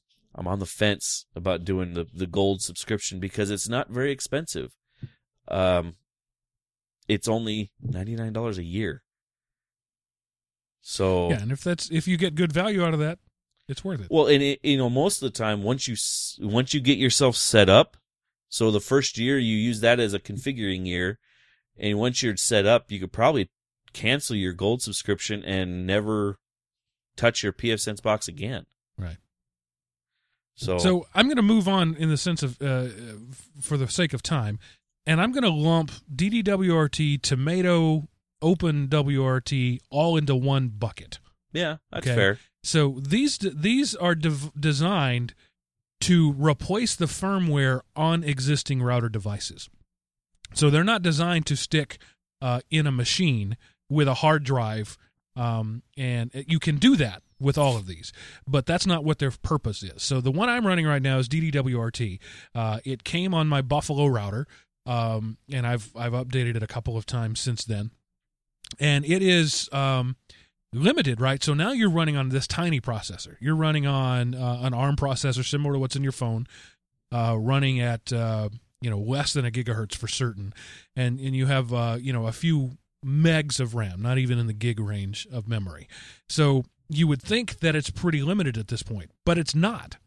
on the fence about doing the gold subscription, because it's not very expensive. It's only $99 a year. So yeah, and if you get good value out of that, it's worth it. Well, and most of the time, once you get yourself set up, so the first year you use that as a configuring year, and once you're set up, you could probably cancel your gold subscription and never touch your PFSense box again. Right. So I'm going to move on in the sense of, for the sake of time, and I'm going to lump DDWRT, Tomato, OpenWRT all into one bucket. Yeah, that's fair. So these are designed to replace the firmware on existing router devices. So they're not designed to stick in a machine with a hard drive, and you can do that with all of these, but that's not what their purpose is. So the one I'm running right now is DDWRT. It came on my Buffalo router, and I've updated it a couple of times since then. And it is limited, right? So now you're running on this tiny processor. You're running on an ARM processor similar to what's in your phone, running at less than a gigahertz for certain, and you have a few megs of RAM, not even in the gig range of memory. So you would think that it's pretty limited at this point, but it's not.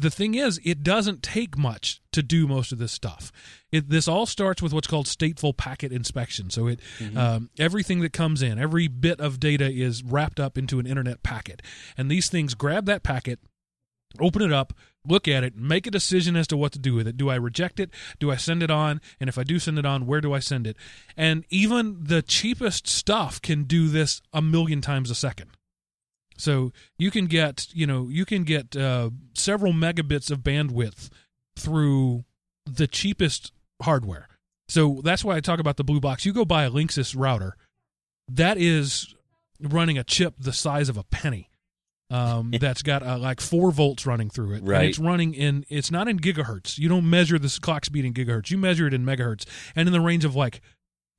The thing is, it doesn't take much to do most of this stuff. This all starts with what's called stateful packet inspection. So everything that comes in, every bit of data is wrapped up into an internet packet. And these things grab that packet, open it up, look at it, make a decision as to what to do with it. Do I reject it? Do I send it on? And if I do send it on, where do I send it? And even the cheapest stuff can do this a million times a second. So you can get, several megabits of bandwidth through the cheapest hardware. So that's why I talk about the Blue Box. You go buy a Linksys router, that is running a chip the size of a penny. That's got like 4 volts running through it. Right. And it's running in, it's not in gigahertz. You don't measure this clock speed in gigahertz. You measure it in megahertz, and in the range of like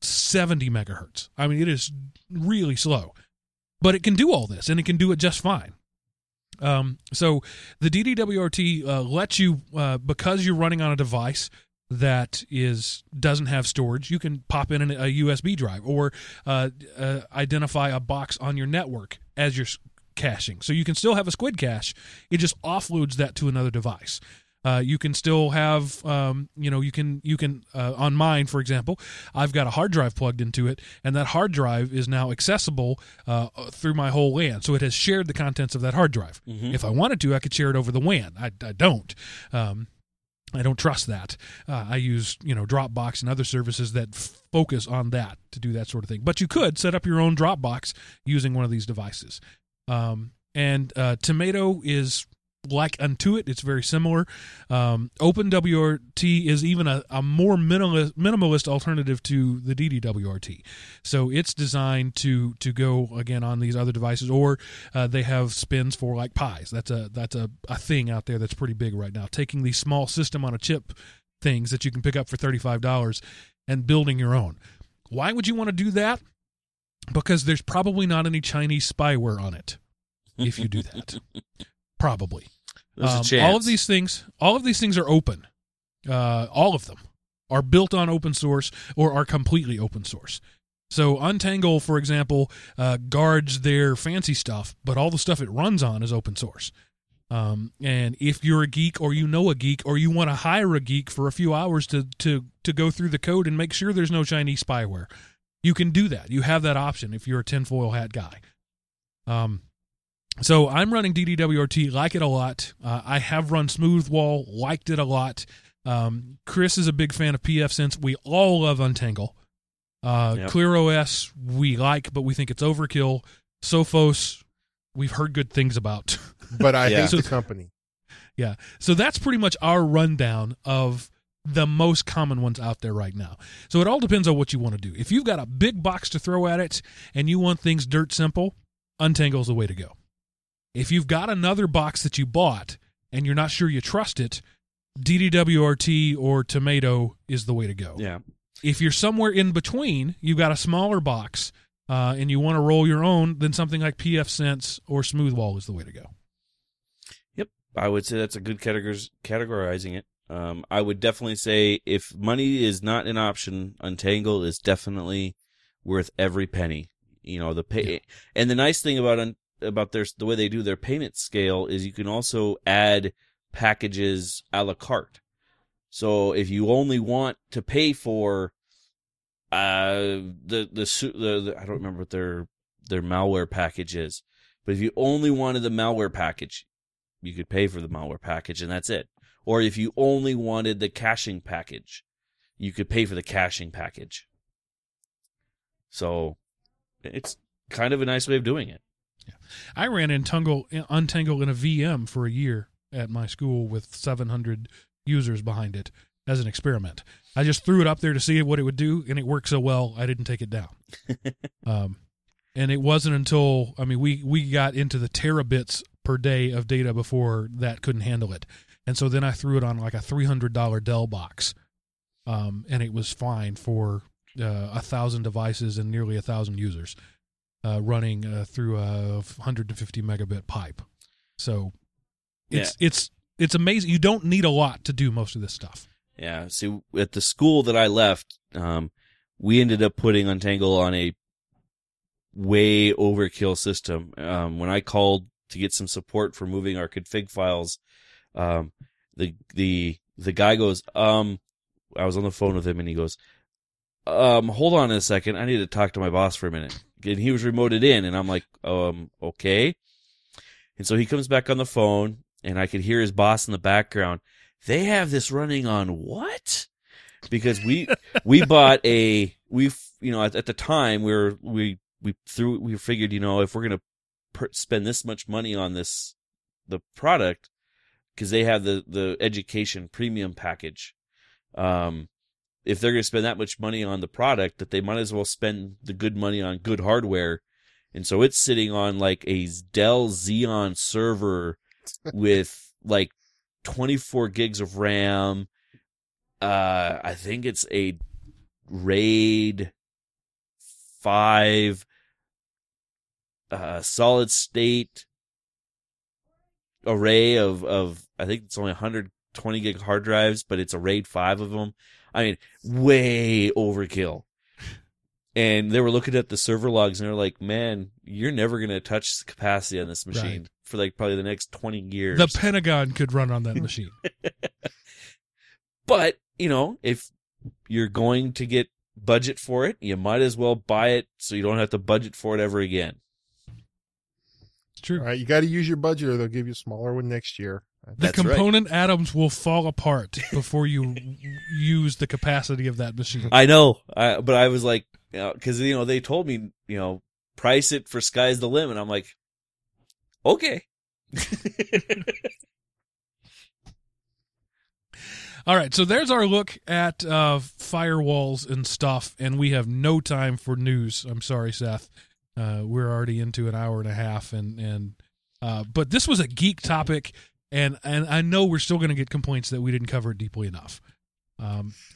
70 megahertz. I mean, it is really slow. But it can do all this, and it can do it just fine. So the DDWRT lets you, because you're running on a device that doesn't have storage, you can pop in a USB drive or identify a box on your network as you're caching. So you can still have a squid cache. It just offloads that to another device. You can still have, on mine, for example, I've got a hard drive plugged into it, and that hard drive is now accessible through my whole LAN. So it has shared the contents of that hard drive. Mm-hmm. If I wanted to, I could share it over the WAN. I don't. I don't trust that. I use, Dropbox and other services that focus on that to do that sort of thing. But you could set up your own Dropbox using one of these devices. Tomato is like unto it. It's very similar. OpenWRT is even a more minimalist alternative to the DDWRT. So it's designed to go, again, on these other devices, or they have spins for like Pis. That's a thing out there that's pretty big right now, taking these small system-on-a-chip things that you can pick up for $35 and building your own. Why would you want to do that? Because there's probably not any Chinese spyware on it if you do that. Probably. All of these things are open. All of them are built on open source or are completely open source. So Untangle, for example, guards their fancy stuff, but all the stuff it runs on is open source. And if you're a geek, or you know a geek, or you want to hire a geek for a few hours to go through the code and make sure there's no Chinese spyware, you can do that. You have that option if you're a tinfoil hat guy. So I'm running DDWRT, like it a lot. I have run Smoothwall, liked it a lot. Chris is a big fan of PFSense. We all love Untangle. Yep. ClearOS, we like, but we think it's overkill. Sophos, we've heard good things about. But I hate the company. Yeah. So that's pretty much our rundown of the most common ones out there right now. So it all depends on what you want to do. If you've got a big box to throw at it and you want things dirt simple, Untangle's the way to go. If you've got another box that you bought and you're not sure you trust it, DDWRT or Tomato is the way to go. Yeah. If you're somewhere in between, you've got a smaller box and you want to roll your own, then something like PFSense or Smoothwall is the way to go. Yep. I would say that's a good categorizing it. I would definitely say if money is not an option, Untangle is definitely worth every penny. And the nice thing about the way they do their payment scale is you can also add packages a la carte. So if you only want to pay for the I don't remember what their malware package is, but if you only wanted the malware package, you could pay for the malware package and that's it. Or if you only wanted the caching package, you could pay for the caching package. So it's kind of a nice way of doing it. Yeah. I ran Untangle in a VM for a year at my school with 700 users behind it as an experiment. I just threw it up there to see what it would do, and it worked so well I didn't take it down. And it wasn't until, we got into the terabits per day of data before that couldn't handle it. And so then I threw it on like a $300 Dell box, and it was fine for 1,000 devices and nearly 1,000 users. Running through a 150 megabit pipe. So it's amazing. You don't need a lot to do most of this stuff. Yeah. See, at the school that I left, we ended up putting Untangle on a way overkill system. When I called to get some support for moving our config files, the guy goes, I was on the phone with him and he goes, hold on a second. I need to talk to my boss for a minute. And he was remoted in, and I'm like, okay. And so he comes back on the phone, and I could hear his boss in the background. They have this running on what? Because we bought at the time we figured, if we're gonna spend this much money on this, the product, because they have the education premium package. If they're going to spend that much money on the product, that they might as well spend the good money on good hardware. And so it's sitting on like a Dell Xeon server with like 24 gigs of RAM. I think it's a RAID 5 solid state array of I think it's only 120 gig hard drives, but it's a RAID 5 of them. I mean, way overkill. And they were looking at the server logs, and they're like, man, you're never going to touch the capacity on this machine for like probably the next 20 years. The Pentagon could run on that machine. But, you know, if you're going to get budget for it, you might as well buy it so you don't have to budget for it ever again. It's true. All right, you got to use your budget or they'll give you a smaller one next year. The component atoms will fall apart before you use the capacity of that machine. I know, but I was like, because, you know, they told me, you know, price it for sky's the limit. I'm like, okay. All right, so there's our look at firewalls and stuff, and we have no time for news. I'm sorry, Seth. We're already into an hour and a half, and but this was a geek topic. And I know we're still going to get complaints that we didn't cover it deeply enough.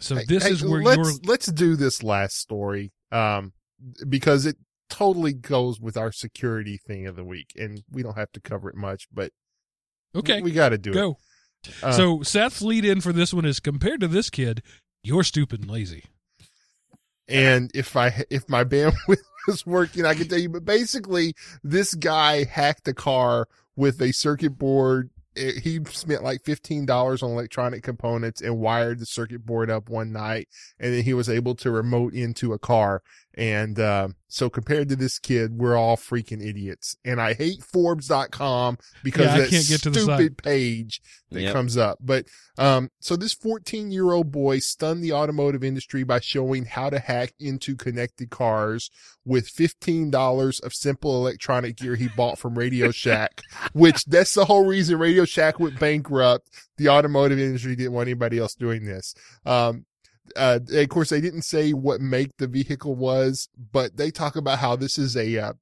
Let's do this last story because it totally goes with our security thing of the week, and we don't have to cover it much, but okay, we got to go. So Seth's lead in for this one is, compared to this kid, you're stupid and lazy. And if my bandwidth was working, I could tell you. But basically, this guy hacked a car with a circuit board. He spent like $15 on electronic components and wired the circuit board up one night, and then he was able to remote into a car. And so compared to this kid, we're all freaking idiots. And I hate Forbes.com because of that stupid page that comes up. But so this 14-year-old boy stunned the automotive industry by showing how to hack into connected cars with $15 of simple electronic gear he bought from Radio Shack, which that's the whole reason Radio Shack went bankrupt. The automotive industry didn't want anybody else doing this. Of course, they didn't say what make the vehicle was, but they talk about how this is a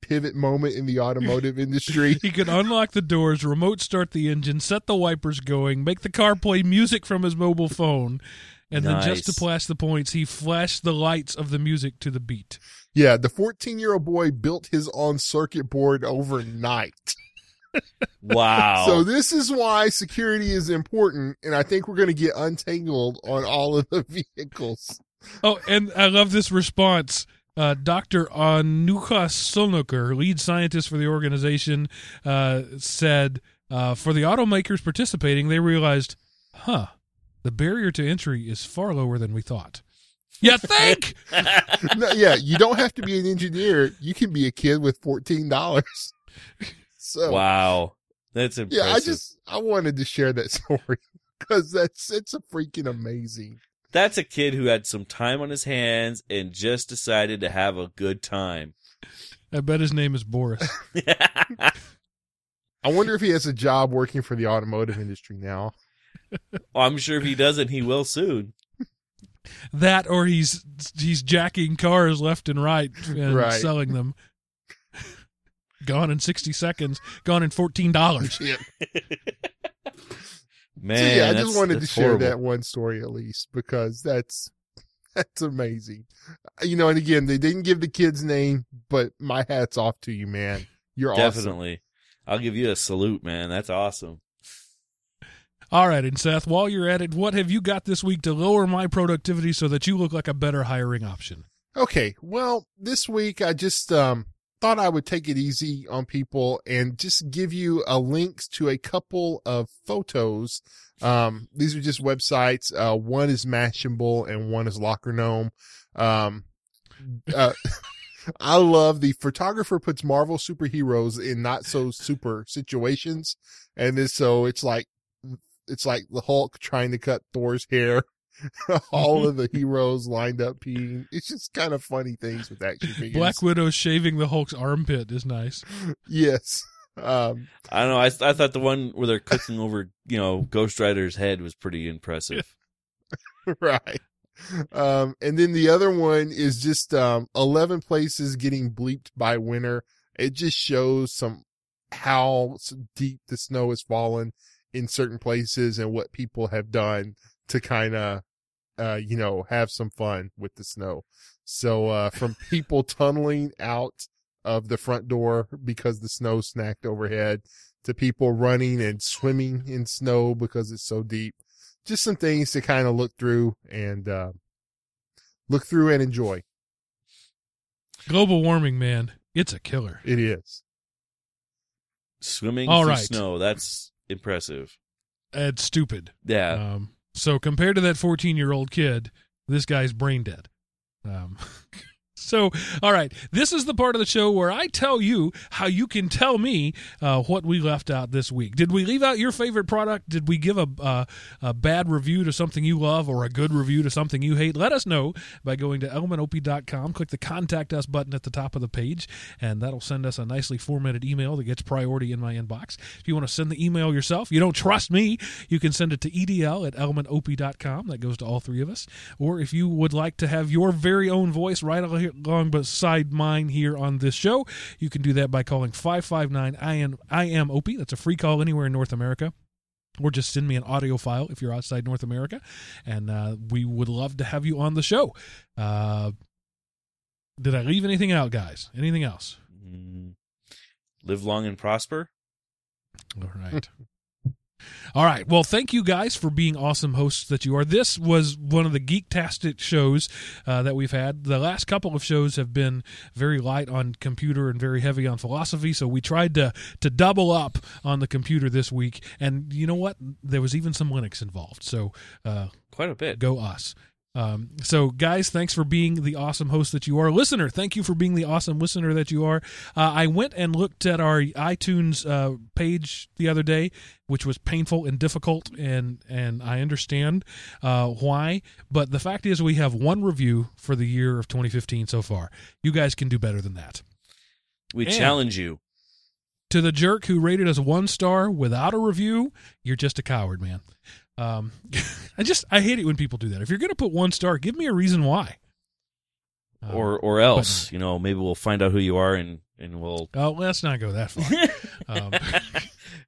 pivot moment in the automotive industry. He could unlock the doors, remote start the engine, set the wipers going, make the car play music from his mobile phone, and then just to pass the points, he flashed the lights of the music to the beat. Yeah, the 14-year-old boy built his own circuit board overnight. Wow. So this is why security is important, and I think we're going to get untangled on all of the vehicles. Oh, and I love this response. Dr. Anuka Solnoker, lead scientist for the organization, said, for the automakers participating, they realized, the barrier to entry is far lower than we thought. You think? No, yeah, you don't have to be an engineer. You can be a kid with $14. So, wow, that's impressive. Yeah, I wanted to share that story because it's a freaking amazing. That's a kid who had some time on his hands and just decided to have a good time. I bet his name is Boris. I wonder if he has a job working for the automotive industry now. Well, I'm sure if he doesn't, he will soon. That, or he's jacking cars left and right and selling them. Gone in 60 seconds, gone in $14. Yeah. Man, so yeah, I just wanted to share that one story at least because that's amazing. You know, and again, they didn't give the kid's name, but my hat's off to you, man. You're definitely awesome. I'll give you a salute, man. That's awesome. All right, and Seth, while you're at it, what have you got this week to lower my productivity so that you look like a better hiring option? Okay, well, this week I just thought I would take it easy on people and just give you a link to a couple of photos. These are just websites. One is Mashable and one is Locker Gnome. I love the photographer puts Marvel superheroes in not so super situations. And then, so it's like the Hulk trying to cut Thor's hair. all of the heroes lined up peeing. It's just kind of funny things with action figures. Black Widow shaving the Hulk's armpit is nice. Yes. I don't know. I thought the one where they're cooking over, Ghost Rider's head was pretty impressive. Yeah. Right. And then the other one is just 11 places getting bleeped by winter. It just shows how deep the snow has fallen in certain places and what people have done to kind of, have some fun with the snow. So from people tunneling out of the front door because the snow snacked overhead to people running and swimming in snow because it's so deep. Just some things to kind of look through and enjoy. Global warming, man. It's a killer. It is. Swimming through snow. That's impressive. It's stupid. Yeah. So compared to that 14-year-old kid, this guy's brain dead. So, all right, this is the part of the show where I tell you how you can tell me what we left out this week. Did we leave out your favorite product? Did we give a bad review to something you love or a good review to something you hate? Let us know by going to elementop.com, click the Contact Us button at the top of the page, and that'll send us a nicely formatted email that gets priority in my inbox. If you want to send the email yourself, you don't trust me, you can send it to edl@elementop.com. That goes to all three of us. Or if you would like to have your very own voice right over here, long beside mine here on this show, you can do that by calling 559-I-AM-OPIE. That's a free call anywhere in North America. Or just send me an audio file if you're outside North America, and we would love to have you on the show. Did I leave anything out, guys? Anything else? Live long and prosper. All right. All right. Well, thank you guys for being awesome hosts that you are. This was one of the geek-tastic shows that we've had. The last couple of shows have been very light on computer and very heavy on philosophy, so we tried to double up on the computer this week. And you know what? There was even some Linux involved, so quite a bit. Go us. So, guys, thanks for being the awesome host that you are. Listener, thank you for being the awesome listener that you are. I went and looked at our iTunes page the other day, which was painful and difficult, and I understand why. But the fact is we have one review for the year of 2015 so far. You guys can do better than that. We challenge you. To the jerk who rated us 1 star without a review, you're just a coward, man. I hate it when people do that. If you're going to put 1 star, give me a reason why. Or else, but, maybe we'll find out who you are and we'll... Oh, let's not go that far.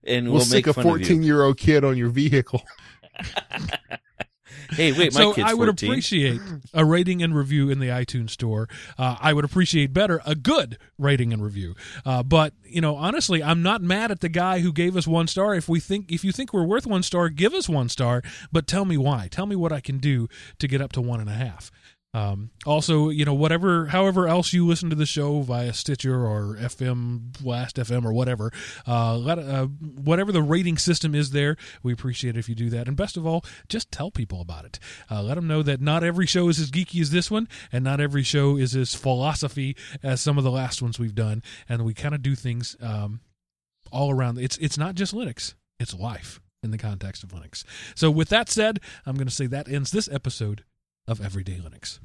And we'll make fun of you. We'll stick a 14-year-old kid on your vehicle. Hey, wait, my kid's 14. So I would appreciate a rating and review in the iTunes store. I would appreciate better a good rating and review. But, honestly, I'm not mad at the guy who gave us 1 star. If you think we're worth 1 star, give us 1 star, but tell me why. Tell me what I can do to get up to 1.5. Also, however else you listen to the show via Stitcher or FM, Blast FM or whatever, whatever the rating system is there, we appreciate it if you do that. And best of all, just tell people about it. Let them know that not every show is as geeky as this one, and not every show is as philosophy as some of the last ones we've done. And we kind of do things, all around. It's not just Linux, it's life in the context of Linux. So with that said, I'm going to say that ends this episode of Everyday Linux.